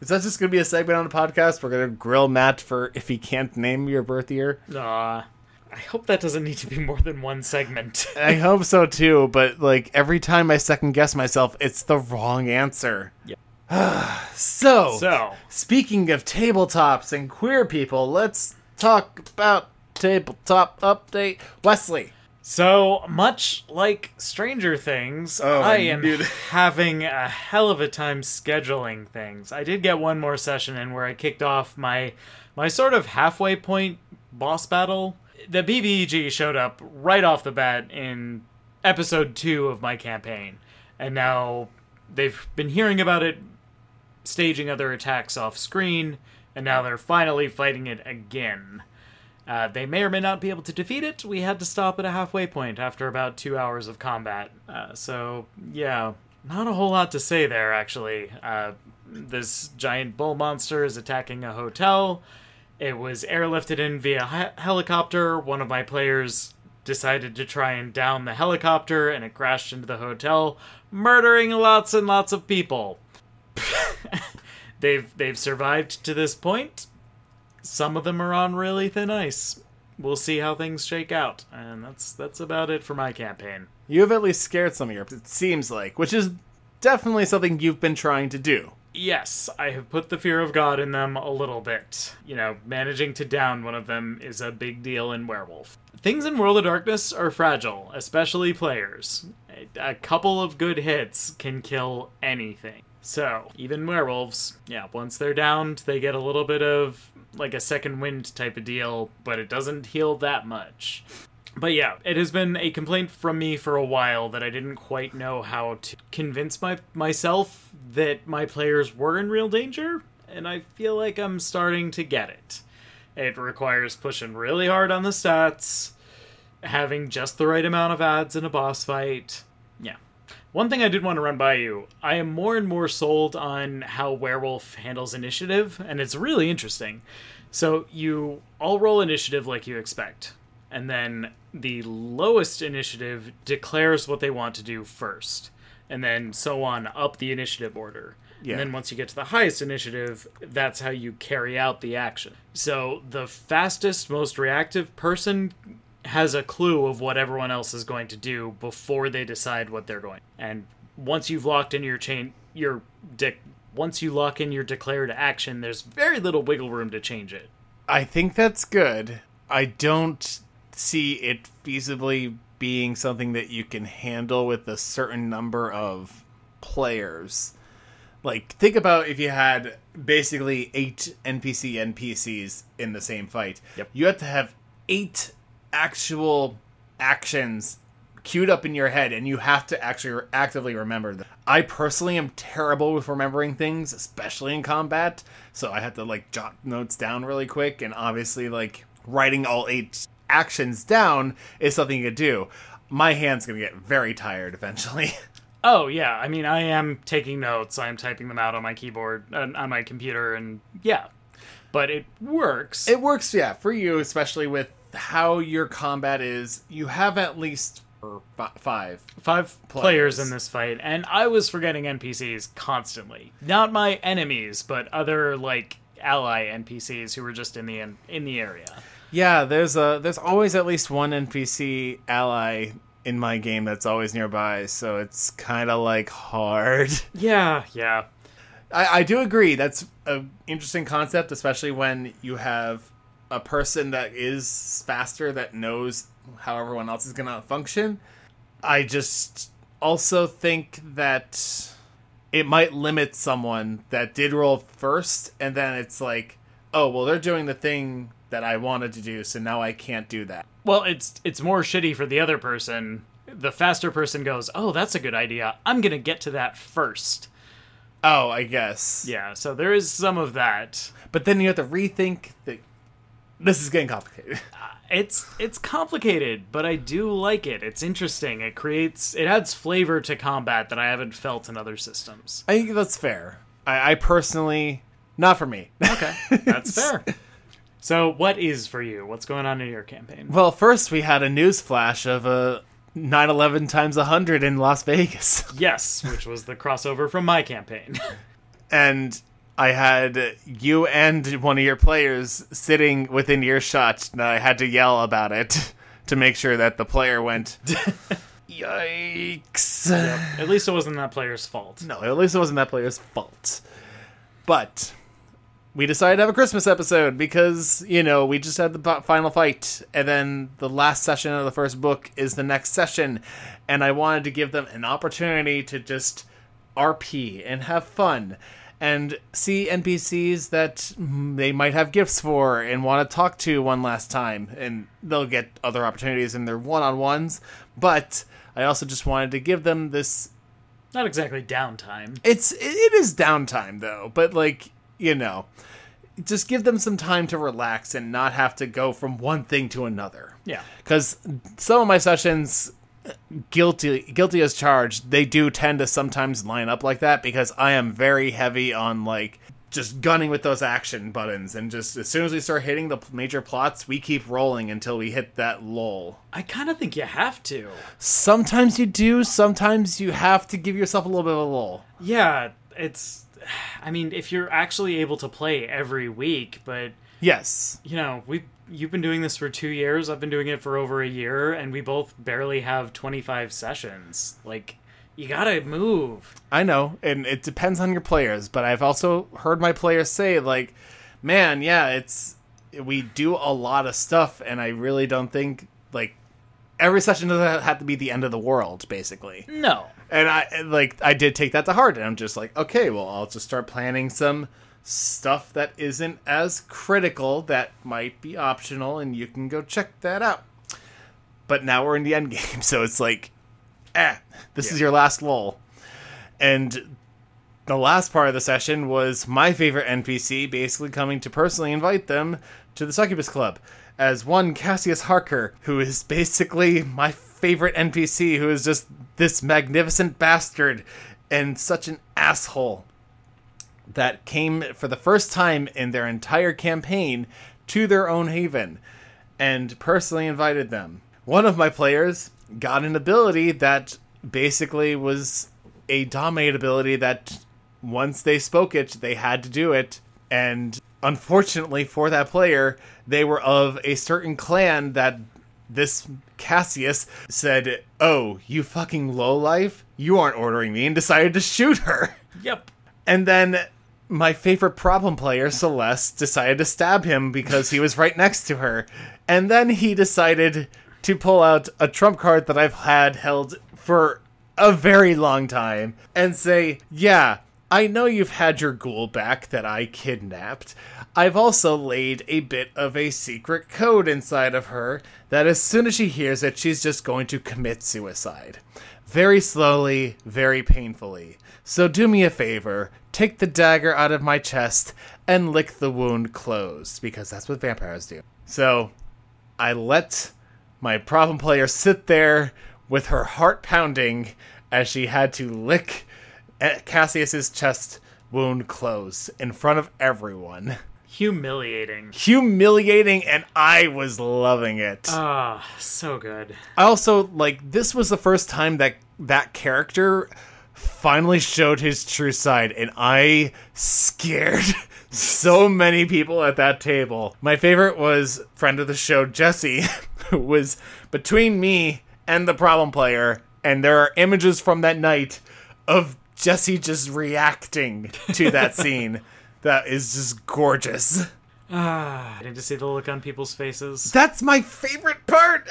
Is that just going to be a segment on the podcast? We're going to grill Matt for if he can't name your birth year? Aw. Uh, I hope that doesn't need to be more than one segment. I hope so, too. But, like, every time I second-guess myself, it's the wrong answer. Yeah. so, so, speaking of tabletops and queer people, let's talk about tabletop update. Wesley. So, much like Stranger Things, oh, I am dude. having a hell of a time scheduling things. I did get one more session in where I kicked off my my sort of halfway point boss battle. The B B E G showed up right off the bat in episode two of my campaign, and now they've been hearing about it, staging other attacks off screen, and now they're finally fighting it again. Uh, they may or may not be able to defeat it. We had to stop at a halfway point after about two hours of combat. Uh, so, yeah, not a whole lot to say there, actually. Uh, this giant bull monster is attacking a hotel. It was airlifted in via he- helicopter. One of my players decided to try and down the helicopter, and it crashed into the hotel, murdering lots and lots of people. they've they've survived to this point. Some of them are on really thin ice. We'll see how things shake out, and that's that's about it for my campaign. You've at least scared some of your, it seems like, which is definitely something you've been trying to do. Yes, I have put the fear of God in them a little bit. You know, managing to down one of them is a big deal in Werewolf. Things in World of Darkness are fragile, especially players. A couple of good hits can kill anything. So, even werewolves, yeah, once they're downed, they get a little bit of, like, a second wind type of deal, but it doesn't heal that much. But yeah, it has been a complaint from me for a while that I didn't quite know how to convince my myself that my players were in real danger, and I feel like I'm starting to get it. It requires pushing really hard on the stats, having just the right amount of ads in a boss fight. Yeah. One thing I did want to run by you, I am more and more sold on how Werewolf handles initiative, and it's really interesting. So you all roll initiative like you expect, and then the lowest initiative declares what they want to do first, and then so on up the initiative order. Yeah. And then once you get to the highest initiative, that's how you carry out the action. So the fastest, most reactive person has a clue of what everyone else is going to do before they decide what they're going. And once you've locked in your chain, your de- once you lock in your declared action, there's very little wiggle room to change it. I think that's good. I don't see it feasibly being something that you can handle with a certain number of players. Like, think about if you had basically eight N P C N P Cs in the same fight. Yep. You have to have eight actual actions queued up in your head, and you have to actually actively remember them. I personally am terrible with remembering things, especially in combat, so I have to, like, jot notes down really quick, and obviously, like, writing all eight actions down is something you could do. My hand's gonna get very tired eventually. Oh, yeah. I mean, I am taking notes. I'm typing them out on my keyboard, uh, on my computer, and yeah. But it works. It works, yeah, for you, especially with how your combat is. You have at least five. Five players. players in this fight, and I was forgetting N P Cs constantly. Not my enemies, but other, like, ally N P Cs who were just in the in, in the area. Yeah, there's a there's always at least one N P C ally in my game that's always nearby, so it's kind of, like, hard. Yeah, yeah. I, I do agree. That's an interesting concept, especially when you have a person that is faster that knows how everyone else is going to function. I just also think that it might limit someone that did roll first, and then it's like, oh, well, they're doing the thing that I wanted to do, so now I can't do that. Well, it's it's more shitty for the other person. The faster person goes, oh, that's a good idea. I'm going to get to that first. Oh, I guess. Yeah, so there is some of that. But then you have to rethink that. This is getting complicated. Uh, it's it's complicated, but I do like it. It's interesting. It creates, it adds flavor to combat that I haven't felt in other systems. I think that's fair. I, I personally, not for me. Okay, that's fair. So what is for you? What's going on in your campaign? Well, first we had a news flash of a nine eleven times one hundred in Las Vegas. Yes, which was the crossover from my campaign. And I had you and one of your players sitting within earshot, and I had to yell about it to make sure that the player went, yikes. Yep. At least it wasn't that player's fault. No, at least it wasn't that player's fault. But we decided to have a Christmas episode because, you know, we just had the final fight, and then the last session of the first book is the next session, and I wanted to give them an opportunity to just R P and have fun and see N P Cs that they might have gifts for and want to talk to one last time, and they'll get other opportunities in their one-on-ones, but I also just wanted to give them this... Not exactly downtime. It's, it is downtime, though, but, like... You know, just give them some time to relax and not have to go from one thing to another. Yeah. Because some of my sessions, guilty guilty as charged, they do tend to sometimes line up like that because I am very heavy on, like, just gunning with those action buttons. And just as soon as we start hitting the major plots, we keep rolling until we hit that lull. I kind of think you have to. Sometimes you do. Sometimes you have to give yourself a little bit of a lull. Yeah, it's... I mean, if you're actually able to play every week, but yes, you know, we you've been doing this for two years. I've been doing it for over a year, and we both barely have twenty-five sessions. Like, you gotta move. I know, and it depends on your players. But I've also heard my players say, like, "Man, yeah, it's we do a lot of stuff, and I really don't think like every session doesn't have to be the end of the world." Basically, no. And I like I did take that to heart, and I'm just like, okay, well, I'll just start planning some stuff that isn't as critical that might be optional, and you can go check that out. But now we're in the end game, so it's like, eh, this yeah. is your last lull. And the last part of the session was my favorite N P C basically coming to personally invite them to the Succubus Club as one Cassius Harker, who is basically my favorite N P C, who is just this magnificent bastard and such an asshole that came for the first time in their entire campaign to their own haven and personally invited them. One of my players got an ability that basically was a dominate ability that once they spoke it, they had to do it. And unfortunately for that player, they were of a certain clan that this Cassius said, "Oh, you fucking lowlife? You aren't ordering me," and decided to shoot her. Yep. And then my favorite problem player, Celeste, decided to stab him because he was right next to her. And then he decided to pull out a trump card that I've had held for a very long time and say, "Yeah, I know you've had your ghoul back that I kidnapped. I've also laid a bit of a secret code inside of her that as soon as she hears it, she's just going to commit suicide. Very slowly, very painfully. So do me a favor, take the dagger out of my chest and lick the wound closed," because that's what vampires do. So I let my problem player sit there with her heart pounding as she had to lick Cassius's chest wound closed in front of everyone. Humiliating. Humiliating, and I was loving it. Ah, oh, so good. I also, like, this was the first time that that character finally showed his true side, and I scared so many people at that table. My favorite was friend of the show, Jesse, who was between me and the problem player, and there are images from that night of Jesse just reacting to that scene that is just gorgeous. Ah, I need to see the look on people's faces. That's my favorite part.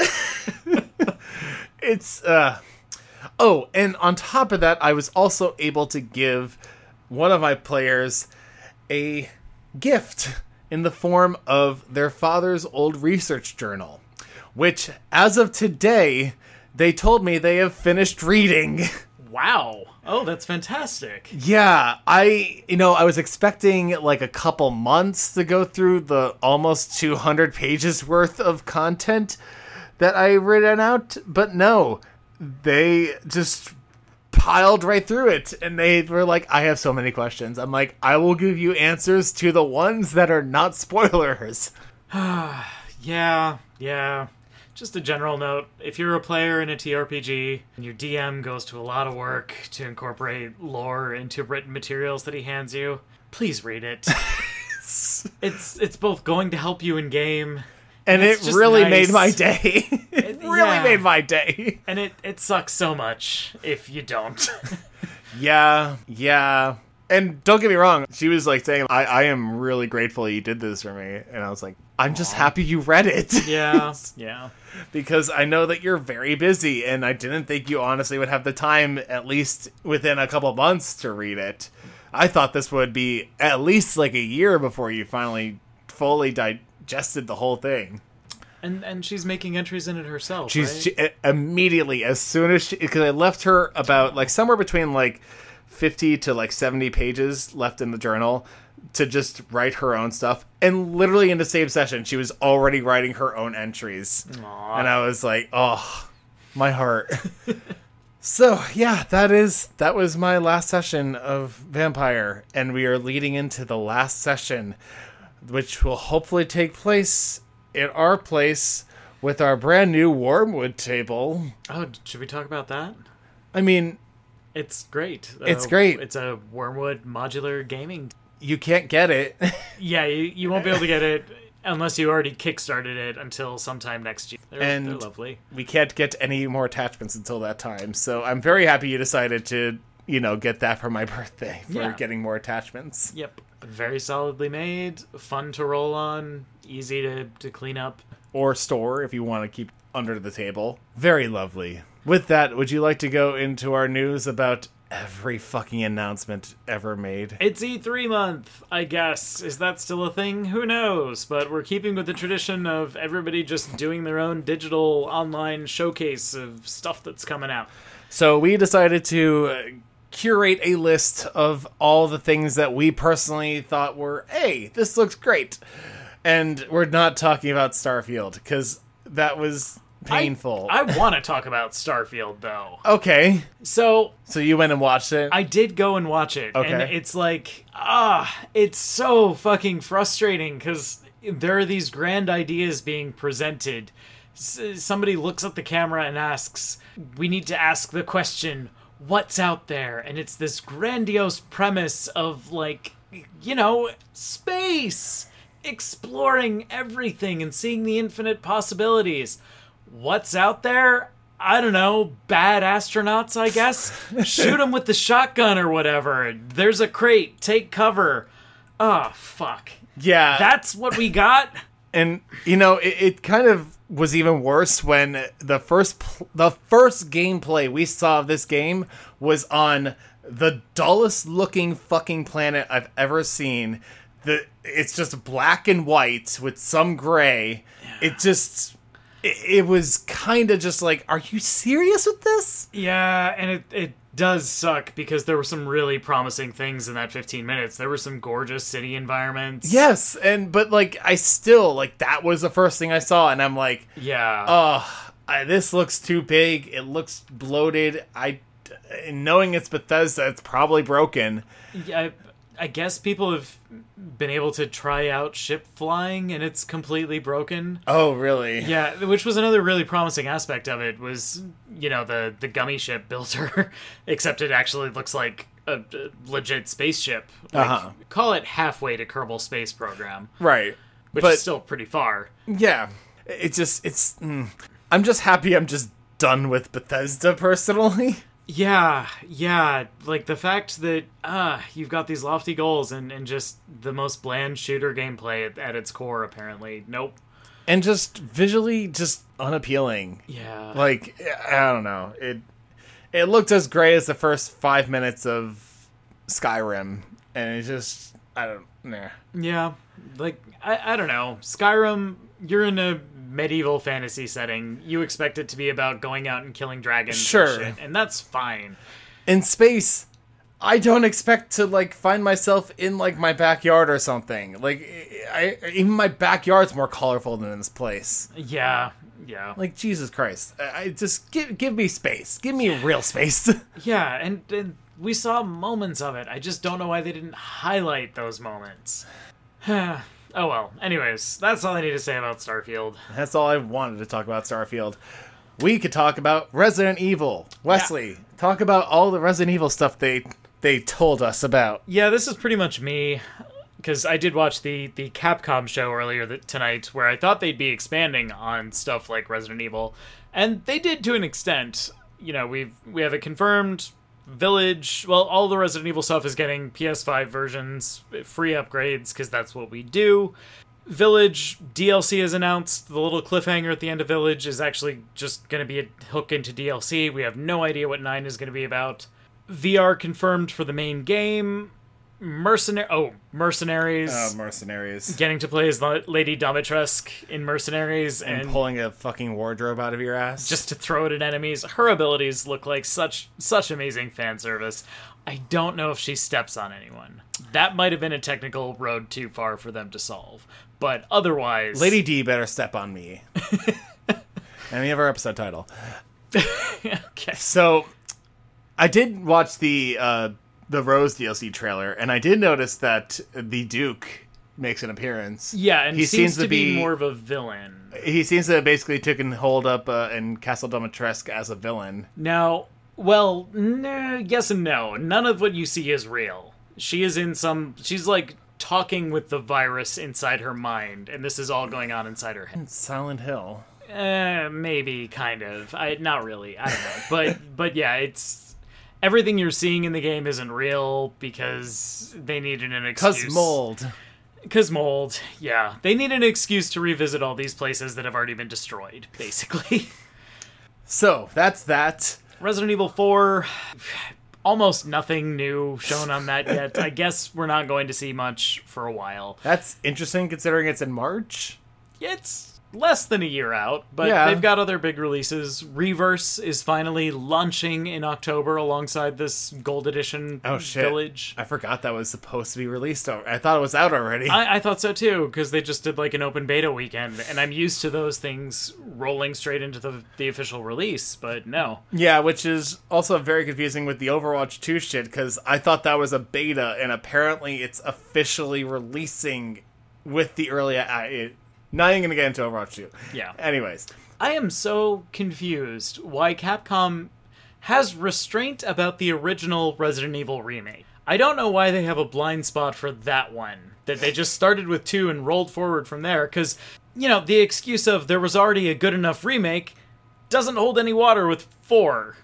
It's, uh... Oh, and on top of that, I was also able to give one of my players a gift in the form of their father's old research journal, which, as of today, they told me they have finished reading. Wow. Oh, that's fantastic. Yeah, I, you know, I was expecting like a couple months to go through the almost two hundred pages worth of content that I written out, but no, they just piled right through it, and they were like, "I have so many questions." I'm like, "I will give you answers to the ones that are not spoilers." yeah, yeah. Just a general note, if you're a player in a T R P G, and your D M goes to a lot of work to incorporate lore into written materials that he hands you, please read it. It's it's both going to help you in game, and, and it really nice. made my day. It really yeah. made my day. And it, it sucks so much if you don't. yeah, yeah. And don't get me wrong, she was like saying, I, I am really grateful you did this for me. And I was like, I'm just Aww. happy you read it. Yeah, yeah. Because I know that you're very busy, and I didn't think you honestly would have the time, at least within a couple months, to read it. I thought this would be at least like a year before you finally fully digested the whole thing. And and she's making entries in it herself, She's right? she, immediately, as soon as she... Because I left her about, like, somewhere between, like... fifty to like seventy pages left in the journal to just write her own stuff, and literally in the same session she was already writing her own entries. Aww. And I was like, oh, my heart. So yeah, that is that was my last session of Vampire, and we are leading into the last session, which will hopefully take place in our place with our brand new Wormwood table. Oh, should we talk about that? I mean, It's great. It's uh, great. It's a Wormwood modular gaming. You can't get it. yeah, you, you won't be able to get it unless you already kickstarted it until sometime next year. They're, and they're lovely. We can't get any more attachments until that time. So I'm very happy you decided to, you know, get that for my birthday for yeah. getting more attachments. Yep. Very solidly made. Fun to roll on. Easy to, to clean up. Or store if you want to keep under the table. Very lovely. With that, would you like to go into our news about every fucking announcement ever made? It's E three month, I guess. Is that still a thing? Who knows? But we're keeping with the tradition of everybody just doing their own digital online showcase of stuff that's coming out. So we decided to curate a list of all the things that we personally thought were, hey, this looks great. And we're not talking about Starfield, because that was... painful. I, I want to talk about Starfield, though. Okay. So... So you went and watched it? I did go and watch it. Okay. And it's like, ah, it's so fucking frustrating, because there are these grand ideas being presented. S- somebody looks at the camera and asks, we need to ask the question, what's out there? And it's this grandiose premise of, like, you know, space! Exploring everything and seeing the infinite possibilities. What's out there? I don't know. Bad astronauts, I guess. Shoot them with the shotgun or whatever. There's a crate. Take cover. Oh, fuck. Yeah. That's what we got? And, you know, it, it kind of was even worse when the first pl- the first gameplay we saw of this game was on the dullest looking fucking planet I've ever seen. The It's just black and white with some gray. Yeah. It just... It was kind of just like, are you serious with this? Yeah, and it, it does suck, because there were some really promising things in that fifteen minutes. There were some gorgeous city environments. Yes, and but, like, I still, like, that was the first thing I saw, and I'm like, yeah, oh, I, this looks too big. It looks bloated. I, knowing it's Bethesda, it's probably broken. Yeah, I, I guess people have... been able to try out ship flying, and it's completely broken. Oh, really? Yeah, which was another really promising aspect of it, was, you know, the, the gummy ship builder, except it actually looks like a, a legit spaceship. Like, uh-huh. Call it halfway to Kerbal Space Program. Right. Which but, is still pretty far. Yeah. It just, it's, mm, I'm just happy I'm just done with Bethesda, personally. Yeah, yeah, like the fact that uh, you've got these lofty goals and, and just the most bland shooter gameplay at, at its core, apparently. Nope. And just visually just unappealing. Yeah. Like, I don't know. It it looked as gray as the first five minutes of Skyrim, and it just, I don't know. Nah. Yeah, like, I, I don't know. Skyrim, you're in a... medieval fantasy setting, you expect it to be about going out and killing dragons. Sure. And, shit, and that's fine. In space, I don't expect to, like, find myself in, like, my backyard or something. Like, I, even my backyard's more colorful than this place. Yeah, yeah. Like, Jesus Christ. I, I just give, give me space. Give me real space. yeah, and, and we saw moments of it. I just don't know why they didn't highlight those moments. Oh well. Anyways, that's all I need to say about Starfield. That's all I wanted to talk about Starfield. We could talk about Resident Evil. Wesley, yeah. Talk about all the Resident Evil stuff they they told us about. Yeah, this is pretty much me, because I did watch the, the Capcom show earlier that, tonight, where I thought they'd be expanding on stuff like Resident Evil, and they did to an extent. You know, we've we have it confirmed. Village, well, all the Resident Evil stuff is getting P S five versions, free upgrades, because that's what we do. Village D L C is announced. The little cliffhanger at the end of Village is actually just going to be a hook into D L C. We have no idea what nine is going to be about. V R confirmed for the main game. Mercenary, oh, Mercenaries. Oh, uh, Mercenaries. Getting to play as Lady Dimitrescu in Mercenaries. And, and pulling a fucking wardrobe out of your ass. Just to throw it at enemies. Her abilities look like such such amazing fan service. I don't know if she steps on anyone. That might have been a technical road too far for them to solve. But otherwise... Lady D better step on me. And we have our episode title. Okay. So, I did watch the... Uh, the Rose D L C trailer, and I did notice that the Duke makes an appearance. Yeah, and he seems, seems to, to be, be more of a villain. He seems to have basically taken hold up uh, in Castle Dimitrescu as a villain. Now, well, no, yes and no. None of what you see is real. She is in some... She's, like, talking with the virus inside her mind, and this is all going on inside her head. Silent Hill. Uh, maybe, kind of. I Not really. I don't know. But, but yeah, it's... Everything you're seeing in the game isn't real because they needed an excuse. Because mold. Because mold, yeah. They need an excuse to revisit all these places that have already been destroyed, basically. So, that's that. Resident Evil four, almost nothing new shown on that yet. I guess we're not going to see much for a while. That's interesting considering it's in March. It's... less than a year out, but yeah. They've got other big releases. Reverse is finally launching in October alongside this Gold Edition oh, shit. Village. I forgot that was supposed to be released. I thought it was out already. I, I thought so too, because they just did like an open beta weekend, and I'm used to those things rolling straight into the, the official release, but no. Yeah, which is also very confusing with the Overwatch two shit, because I thought that was a beta, and apparently it's officially releasing with the early... I, it, Not even going to get into Overwatch two. Yeah. Anyways. I am so confused why Capcom has restraint about the original Resident Evil remake. I don't know why they have a blind spot for that one. That they just started with two and rolled forward from there. Because, you know, the excuse of there was already a good enough remake doesn't hold any water with four.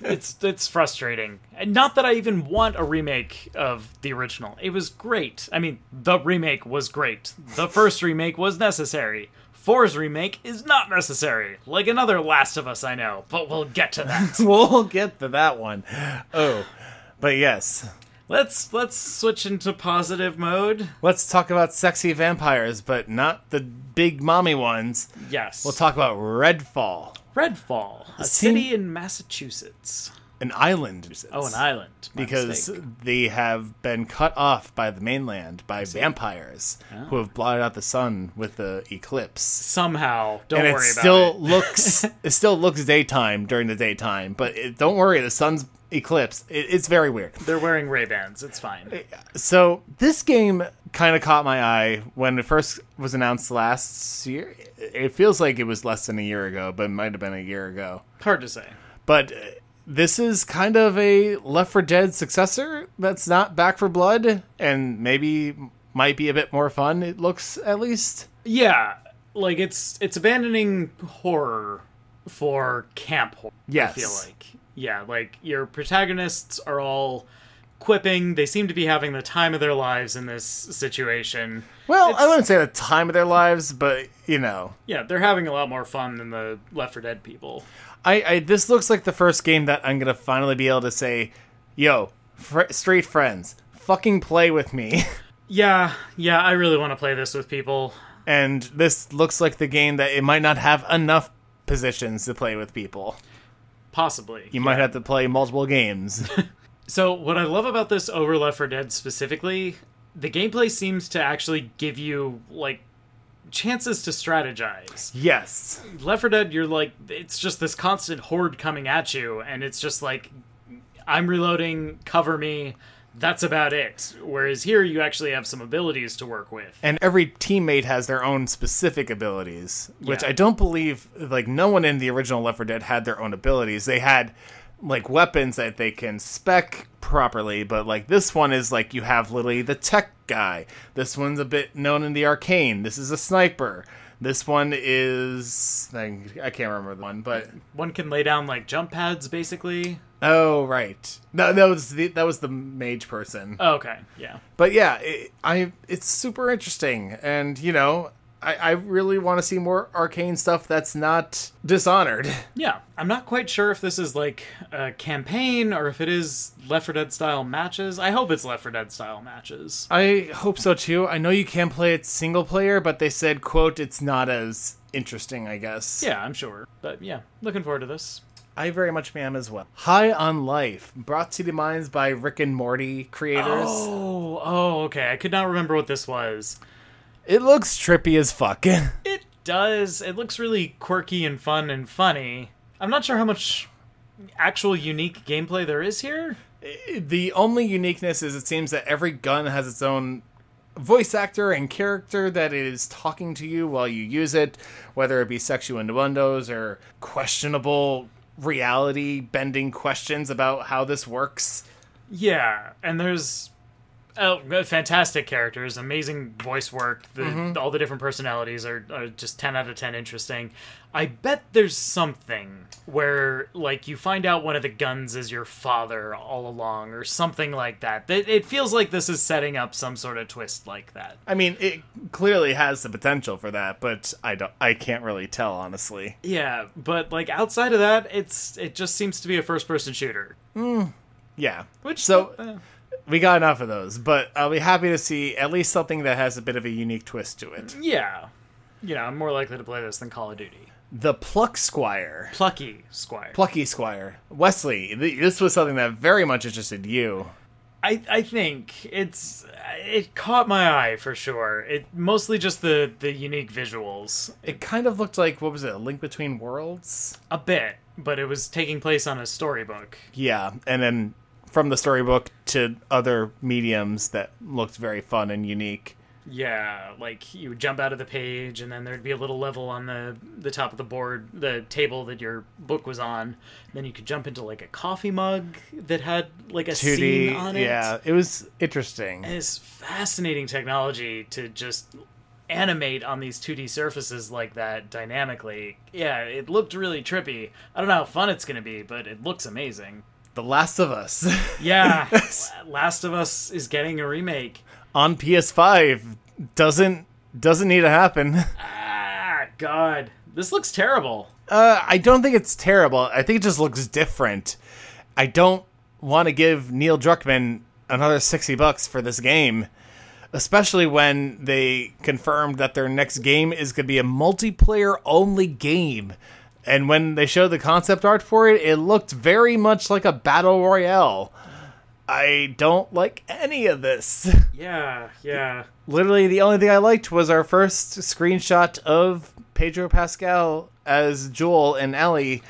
it's it's frustrating. And not that I even want a remake of the original. It was great. I mean, the remake was great. The first remake was necessary. Four's remake is not necessary. Like another Last of Us, I know. But we'll get to that. We'll get to that one. Oh, but yes. Let's let's switch into positive mode. Let's talk about sexy vampires, but not the big mommy ones. Yes. We'll talk about Redfall. Redfall, a city in Massachusetts. An island. Oh, an island. My because mistake. They have been cut off by the mainland, by vampires, oh. who have blotted out the sun with the eclipse. Somehow. Don't and worry it about still it. Looks, it still looks daytime during the daytime, but it, don't worry, the sun's eclipsed. It, it's very weird. They're wearing Ray-Bans. It's fine. So this game kind of caught my eye when it first was announced last year. It feels like it was less than a year ago, but it might have been a year ago. Hard to say. But... this is kind of a Left four Dead successor that's not Back four Blood and maybe might be a bit more fun, it looks, at least. Yeah, like it's it's abandoning horror for camp horror, yes. I feel like. Yeah, like your protagonists are all quipping. They seem to be having the time of their lives in this situation. Well, it's, I wouldn't say the time of their lives, but, you know. Yeah, they're having a lot more fun than the Left four Dead people. I, I this looks like the first game that I'm gonna finally be able to say, yo, fr- straight friends, fucking play with me. Yeah, yeah, I really want to play this with people. And this looks like the game that it might not have enough positions to play with people. Possibly. You yeah. might have to play multiple games. So what I love about this over Left four Dead specifically, the gameplay seems to actually give you, like, chances to strategize. Yes. Left four Dead, you're like, it's just this constant horde coming at you, and it's just like, I'm reloading, cover me, that's about it. Whereas here, you actually have some abilities to work with. And every teammate has their own specific abilities, which yeah. I don't believe, like, no one in the original Left four Dead had their own abilities. They had, like, weapons that they can spec properly, but, like, this one is, like, you have literally the tech guy. This one's a bit known in the arcane. This is a sniper. This one is... I can't remember the one, but... One can lay down, like, jump pads, basically. Oh, right. No, that was the, that was the mage person. Oh, okay, yeah. But, yeah, it, I it's super interesting. And, you know, I, I really want to see more arcane stuff that's not Dishonored. Yeah, I'm not quite sure if this is, like, a campaign or if it is Left four Dead-style matches. I hope it's Left four Dead-style matches. I hope so, too. I know you can play it single-player, but they said, quote, it's not as interesting, I guess. Yeah, I'm sure. But, yeah, looking forward to this. I very much am as well. High on Life, brought to the minds by Rick and Morty creators. Oh, oh, okay. I could not remember what this was. It looks trippy as fuck. It does. It looks really quirky and fun and funny. I'm not sure how much actual unique gameplay there is here. The only uniqueness is it seems that every gun has its own voice actor and character that is talking to you while you use it, whether it be sexual innuendos or questionable reality bending questions about how this works. Yeah, and there's oh, fantastic characters, amazing voice work. The, mm-hmm. All the different personalities are, are just ten out of ten interesting. I bet there's something where, like, you find out one of the guns is your father all along or something like that. It, it feels like this is setting up some sort of twist like that. I mean, it clearly has the potential for that, but I don't. I can't really tell, honestly. Yeah, but, like, outside of that, it's it just seems to be a first-person shooter. Mm, yeah. Which so. Uh, We got enough of those, but I'll be happy to see at least something that has a bit of a unique twist to it. Yeah. Yeah, I'm more likely to play this than Call of Duty. The Pluck Squire. Plucky Squire. Plucky Squire. Wesley, th- this was something that very much interested you. I, I think it's it caught my eye for sure. It mostly just the, the unique visuals. It kind of looked like, what was it, A Link Between Worlds? A bit, but it was taking place on a storybook. Yeah, and then from the storybook to other mediums that looked very fun and unique. Yeah, like you would jump out of the page and then there'd be a little level on the, the top of the board, the table that your book was on. Then you could jump into like a coffee mug that had like a two D, scene on it. Yeah, it was interesting. And it's fascinating technology to just animate on these two D surfaces like that dynamically. Yeah, it looked really trippy. I don't know how fun it's going to be, but it looks amazing. The Last of Us. Yeah. Last of Us is getting a remake. On P S five. Doesn't doesn't need to happen. Ah, God. This looks terrible. Uh, I don't think it's terrible. I think it just looks different. I don't want to give Neil Druckmann another sixty bucks for this game. Especially when they confirmed that their next game is going to be a multiplayer-only game. And when they showed the concept art for it, it looked very much like a battle royale. I don't like any of this. Yeah, yeah. Literally, the only thing I liked was our first screenshot of Pedro Pascal as Joel and Ellie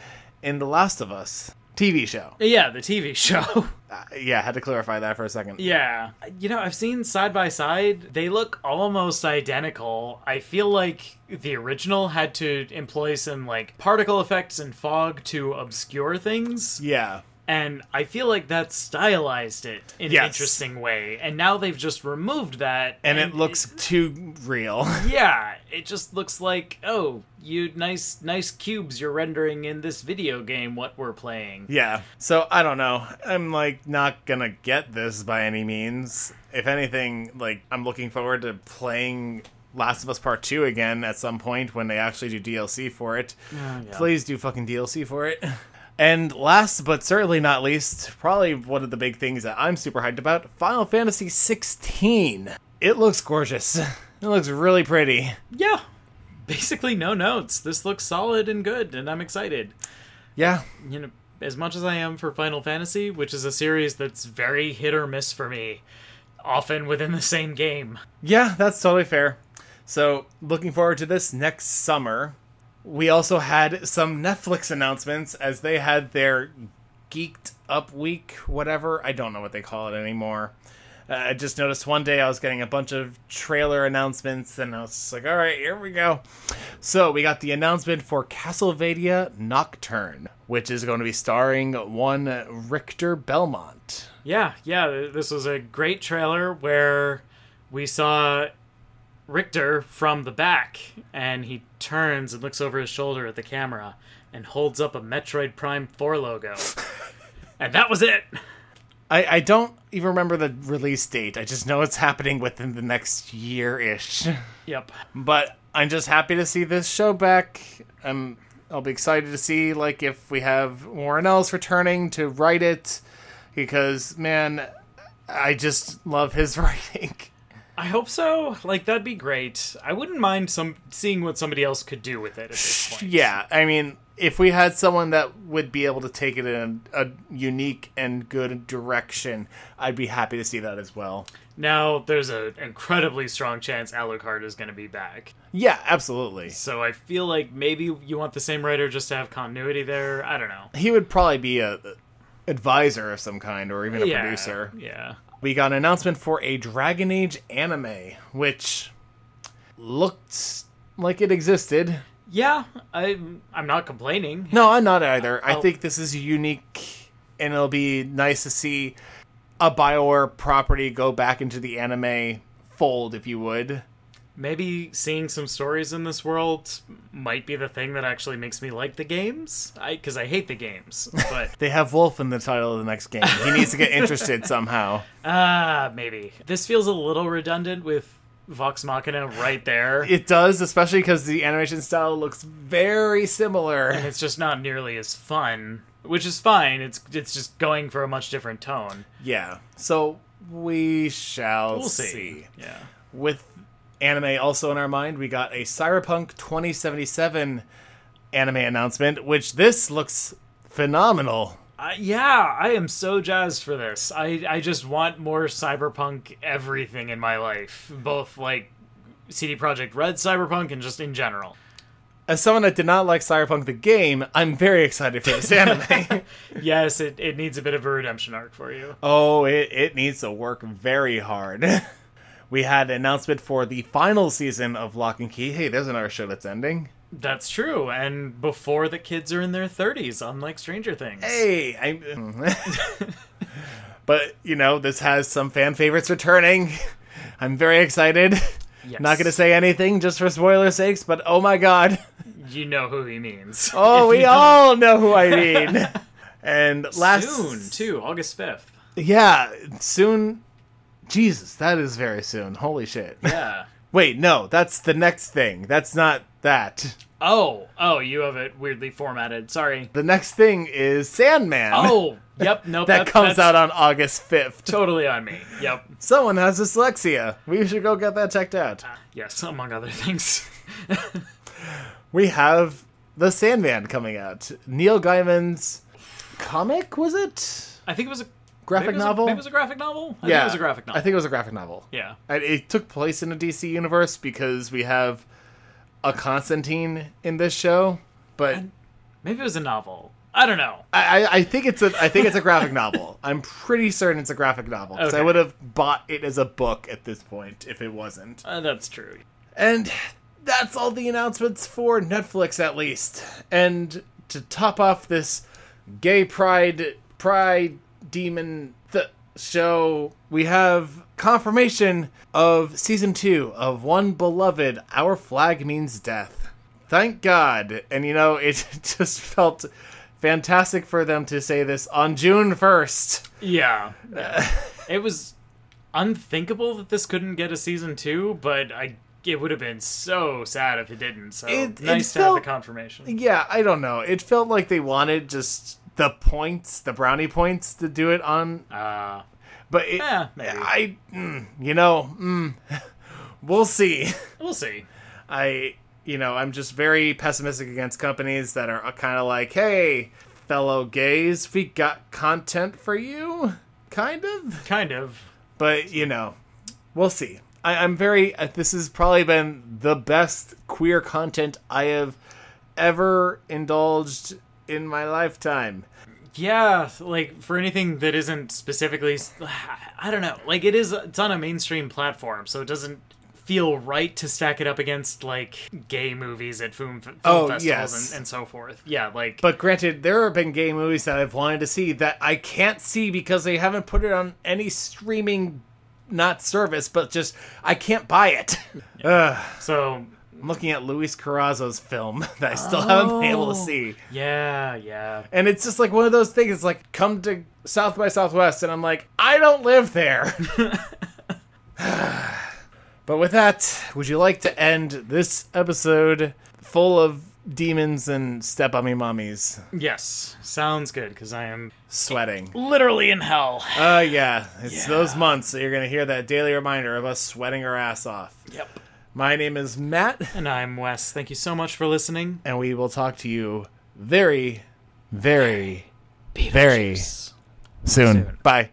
in The Last of Us T V show. Yeah, the T V show. uh, yeah, had to clarify that for a second. Yeah. You know, I've seen side by side. They look almost identical. I feel like the original had to employ some, like, particle effects and fog to obscure things. Yeah. And I feel like that stylized it in yes. an interesting way. And now they've just removed that. And, and it looks it, too real. Yeah, it just looks like, oh, you nice nice cubes you're rendering in this video game what we're playing. Yeah, so I don't know. I'm, like, not gonna get this by any means. If anything, like, I'm looking forward to playing Last of Us Part two again at some point when they actually do D L C for it. Oh, yeah. Please do fucking D L C for it. And last, but certainly not least, probably one of the big things that I'm super hyped about, Final Fantasy sixteen. It looks gorgeous. It looks really pretty. Yeah. Basically no notes. This looks solid and good, and I'm excited. Yeah. You know, as much as I am for Final Fantasy, which is a series that's very hit or miss for me, often within the same game. Yeah, that's totally fair. So, looking forward to this next summer. We also had some Netflix announcements as they had their Geeked Up Week, whatever. I don't know what they call it anymore. Uh, I just noticed one day I was getting a bunch of trailer announcements, and I was like, all right, here we go. So we got the announcement for Castlevania Nocturne, which is going to be starring one Richter Belmont. Yeah, yeah, this was a great trailer where we saw Richter from the back, and he turns and looks over his shoulder at the camera and holds up a Metroid Prime four logo. And that was it! I, I don't even remember the release date. I just know it's happening within the next year-ish. Yep. But I'm just happy to see this show back. I'm, I'll be excited to see like if we have Warren Ellis returning to write it, because, man, I just love his writing. I hope so. Like, that'd be great. I wouldn't mind some seeing what somebody else could do with it at this point. Yeah, I mean, if we had someone that would be able to take it in a, a unique and good direction, I'd be happy to see that as well. Now, there's an incredibly strong chance Alucard is going to be back. Yeah, absolutely. So I feel like maybe you want the same writer just to have continuity there. I don't know. He would probably be a advisor of some kind, or even a yeah, producer. Yeah. We got an announcement for a Dragon Age anime, which looked like it existed. Yeah, I'm, I'm not complaining. No, I'm not either. I'll, I think this is unique, and it'll be nice to see a BioWare property go back into the anime fold, if you would. Maybe seeing some stories in this world might be the thing that actually makes me like the games, because I, I hate the games. But they have Wolf in the title of the next game. He needs to get interested somehow. Ah, uh, maybe. This feels a little redundant with Vox Machina right there. It does, especially because the animation style looks very similar. And it's just not nearly as fun, which is fine. It's it's just going for a much different tone. Yeah, so we shall we'll see. see. Yeah. With anime also in our mind, we got a Cyberpunk twenty seventy-seven anime announcement, which this looks phenomenal. Uh, yeah, I am so jazzed for this. I, I just want more Cyberpunk everything in my life. Both, like, C D Projekt Red Cyberpunk and just in general. As someone that did not like Cyberpunk the game, I'm very excited for this anime. Yes, it, it needs a bit of a redemption arc for you. Oh, it, it needs to work very hard. We had an announcement for the final season of Lock and Key. Hey, there's another show that's ending. That's true, and before the kids are in their thirties, unlike Stranger Things. Hey! I... But, you know, this has some fan favorites returning. I'm very excited. Yes. Not going to say anything, just for spoiler sakes, but oh my god. You know who he means. Oh, we all know who I mean. And last... Soon, too. August fifth. Yeah, soon. Jesus, that is very soon. Holy shit. Yeah. Wait, no, that's the next thing. That's not that. Oh, oh, you have it weirdly formatted. Sorry. The next thing is Sandman. Oh, yep, nope. that, that comes that's... out on August fifth. Totally on me, yep. Someone has dyslexia. We should go get that checked out. Uh, yes, among other things. We have the Sandman coming out. Neil Gaiman's comic, was it? I think it was a graphic maybe novel? A, maybe it was a graphic novel? I yeah, think it was a graphic novel. I think it was a graphic novel. Yeah. It took place in the D C universe because we have a Constantine in this show, but and maybe it was a novel. I don't know. I, I think it's a I think it's a graphic novel. I'm pretty certain it's a graphic novel, because okay. I would have bought it as a book at this point if it wasn't. Uh, that's true. And that's all the announcements for Netflix, at least. And to top off this gay pride pride demon th- show, we have confirmation of season two of One Beloved, Our Flag Means Death. Thank God. And you know, it just felt fantastic for them to say this on June first. Yeah. Uh, it was unthinkable that this couldn't get a season two, but I it would have been so sad if it didn't. So it, nice it felt, to have the confirmation. Yeah, I don't know. It felt like they wanted just the points, the brownie points, to do it on... Uh, But it, eh, I, mm, you know, mm, we'll see. We'll see. I, you know, I'm just very pessimistic against companies that are kind of like, hey, fellow gays, we got content for you. Kind of. Kind of. But, you know, we'll see. I, I'm very, uh, this has probably been the best queer content I have ever indulged in my lifetime. Yeah, like, for anything that isn't specifically... I don't know. Like, it is, it's on a mainstream platform, so it doesn't feel right to stack it up against, like, gay movies at film, film oh, festivals yes. and, and so forth. Yeah, like... But granted, there have been gay movies that I've wanted to see that I can't see because they haven't put it on any streaming, not service, but just, I can't buy it. Yeah. So... I'm looking at Luis Carrasco's film that I still oh, haven't been able to see. Yeah, yeah. And it's just like one of those things. It's like, come to South by Southwest, and I'm like, I don't live there. But with that, would you like to end this episode full of demons and step on me mommies? Yes. Sounds good, because I am sweating. Literally in hell. Oh, uh, yeah. It's yeah. those months that you're going to hear that daily reminder of us sweating our ass off. Yep. My name is Matt. And I'm Wes. Thank you so much for listening. And we will talk to you very, very, very soon. Bye.